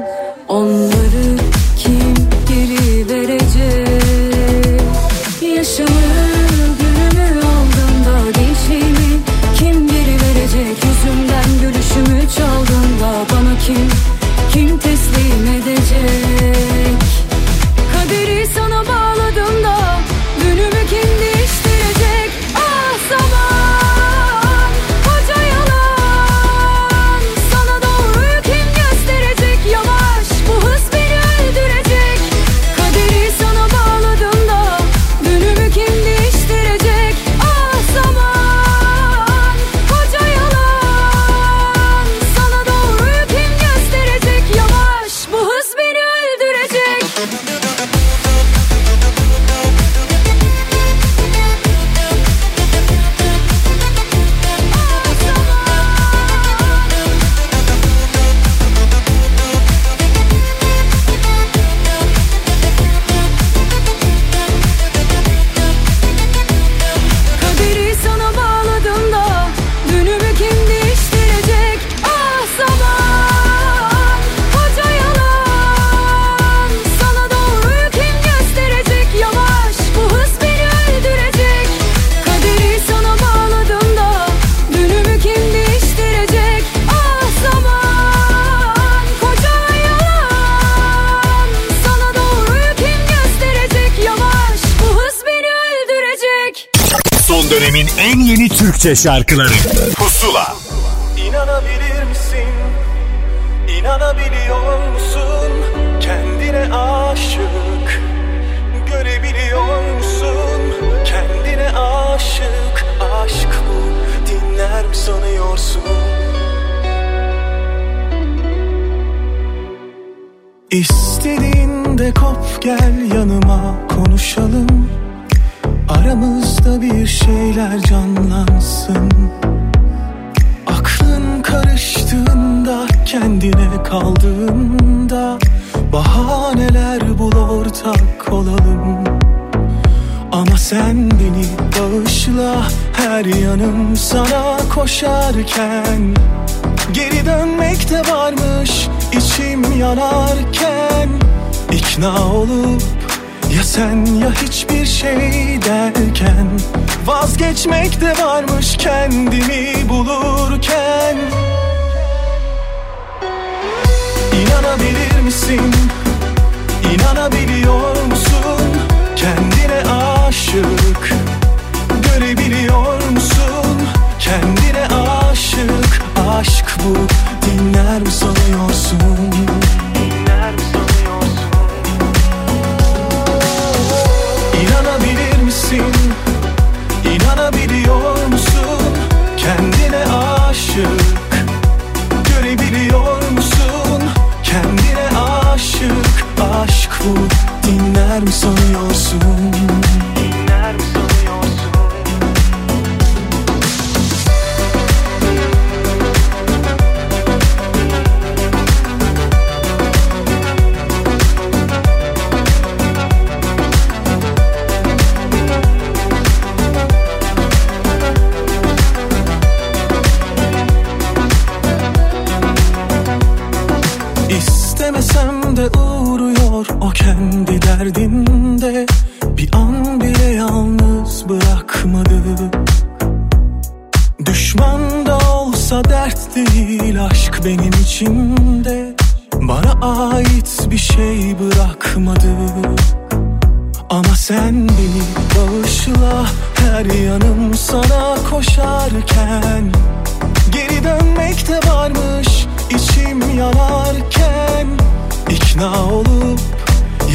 onları kim geri verecek? Yaşımı günümü aldığında, gençliğimi kim geri verecek? Yüzümden gülüşümü çaldığında bana kim teslim edecek? Kaderi sana bağladığımda günümü kim değiştirecek? Ah sabah. Türkçe şarkıları Pusula. İnanabilir misin? İnanabiliyor musun? Kendine aşık. Görebiliyor musun? Kendine aşık. Aşk bu. Dinler mi sanıyorsun? İstediğinde kop gel yanıma, konuşalım. Aramızda bir şeyler canlansın. Aklın karıştığında, kendine kaldığında, bahaneler bul ortak olalım. Ama sen beni bağışla, her yanım sana koşarken. Geri dönmek de varmış içim yanarken. İkna olup ya sen ya hiçbir şey derken, vazgeçmek de varmış kendimi bulurken. İnanabilir misin? İnanabiliyor musun? Kendine aşık. Görebiliyor musun? Kendine aşık. Aşk bu. Dinler mi sanıyorsun? Dinler mi sanıyorsun? İnanabilir misin? İnanabiliyor musun? Kendine aşık. Görebiliyor musun? Kendine aşık. Aşk bu. Dinler mi sanıyorsun? Dinler mi sanıyorsun? Uğruyor o kendi derdinde, bir an bile yalnız bırakmadı. Düşman da olsa dert değil, aşk benim içimde bana ait bir şey bırakmadı. Ama sen beni bağışla, her yanım sana koşarken. Geri dönmek de varmış içim yanarken. İkna olup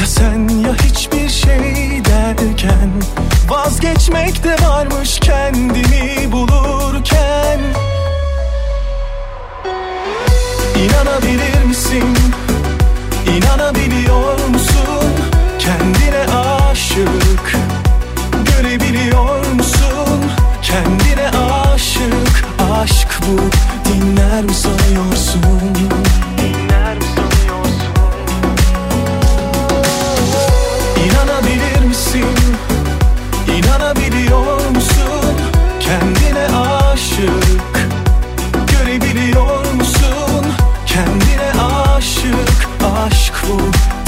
ya sen ya hiçbir şey derken, vazgeçmek de varmış kendimi bulurken. İnanabilir misin? İnanabiliyor musun kendine aşık? Görebiliyor musun kendine aşık? Aşk bu, dinler mi sanıyorsun? Dinler mi sanıyorsun? İnanabilir misin? İnanabiliyor musun kendine aşık? Görebiliyor musun kendine aşık? Aşk bu,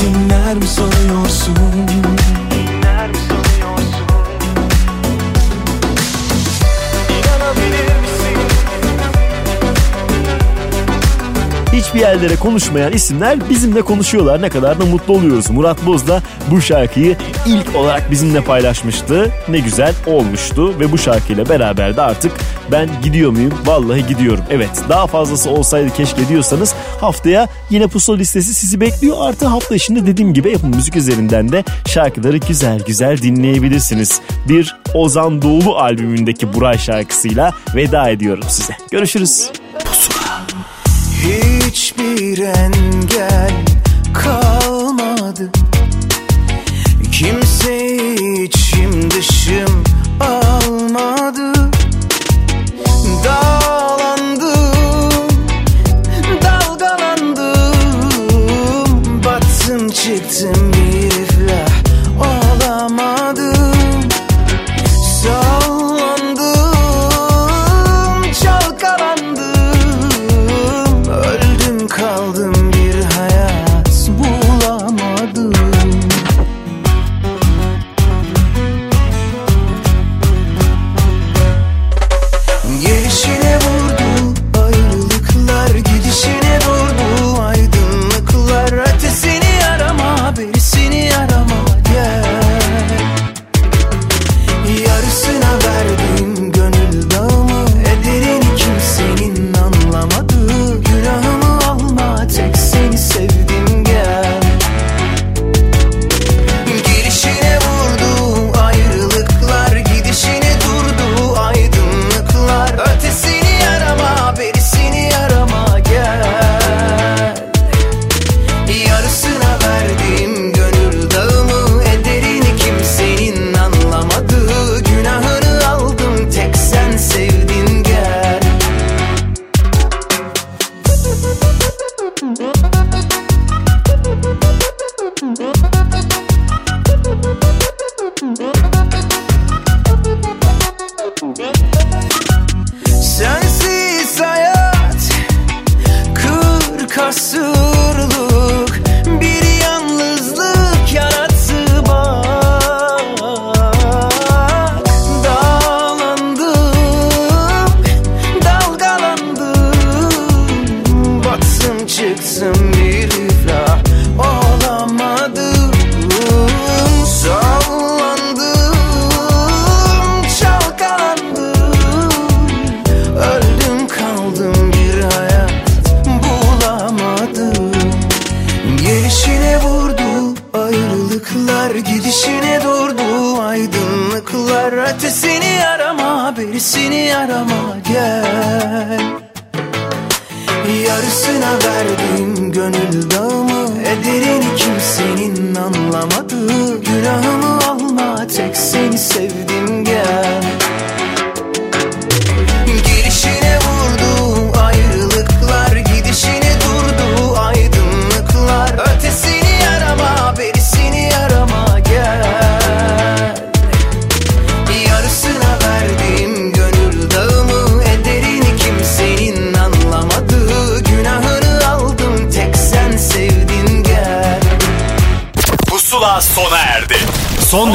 dinler mi sanıyorsun? Dinler mi sanıyorsun? İnanabilir misin? Hiçbir yerlere konuşmayan isimler bizimle konuşuyorlar. Ne kadar da mutlu oluyoruz. Murat Boz da bu şarkıyı ilk olarak bizimle paylaşmıştı. Ne güzel olmuştu ve bu şarkıyla beraber de artık ben gidiyor muyum? Vallahi gidiyorum. Evet, daha fazlası olsaydı keşke diyorsanız haftaya yine Pusula listesi sizi bekliyor. Artı hafta içinde dediğim gibi Apple Music üzerinden de şarkıları güzel güzel dinleyebilirsiniz. Bir Ozan Doğulu albümündeki Buray şarkısıyla veda ediyorum size. Görüşürüz. Pusula. Hiçbir engel kalmadı. Kimse içim dışım almadı. Dağlandım, dalgalandım, battım çıktım bir iflah olamadım. Sallandım, çalkalandım, öldüm kaldım bir hayat bulamadım. Gelişine vurdu ayrılıklar, gidişine vurdu aydınlıklar. Ötesini arama, birisini arama, gel. Yarısına verdim gönül bağımı, ederini kimsenin anlamadığı. Günahımı alma, tek seni sevdim, gel. Girişine vurdu ayrılıklar, gidişine durdu aydınlıklar. Ötesini arama, berisini arama, gel. Yarısına verdim gönül dağımı, ederini kimsenin anlamadığı. Günahını aldım, tek sen sevdin, gel. Sensiz hayat 40 asırlık bir yalnızlık yarattı bak. Dağlandım, dalgalandım, battım çıktım bir iflah olamadım. Sallandım, çalkalandım, öldüm kaldım bir hayat bulamadım. Gelişine vurdu ayrılıklar, gidişine durdu aydınlıklar. Ötesini arama, birisini arama, gel. Yarısına verdim gönül dağımı, ederini kimsenin anlamadığı. Günahımı alma, tek seni sevdim, gel. Girişine vurdu ayrılıklar, gidişine durdu aydınlıklar. Ötesini arama, berisini arama, gel. Yarısına verdim gönül dağımı, ederini kimsenin anlamadığı. Günahını aldım, tek sen sevdin, gel. Pusula sona erdi. Son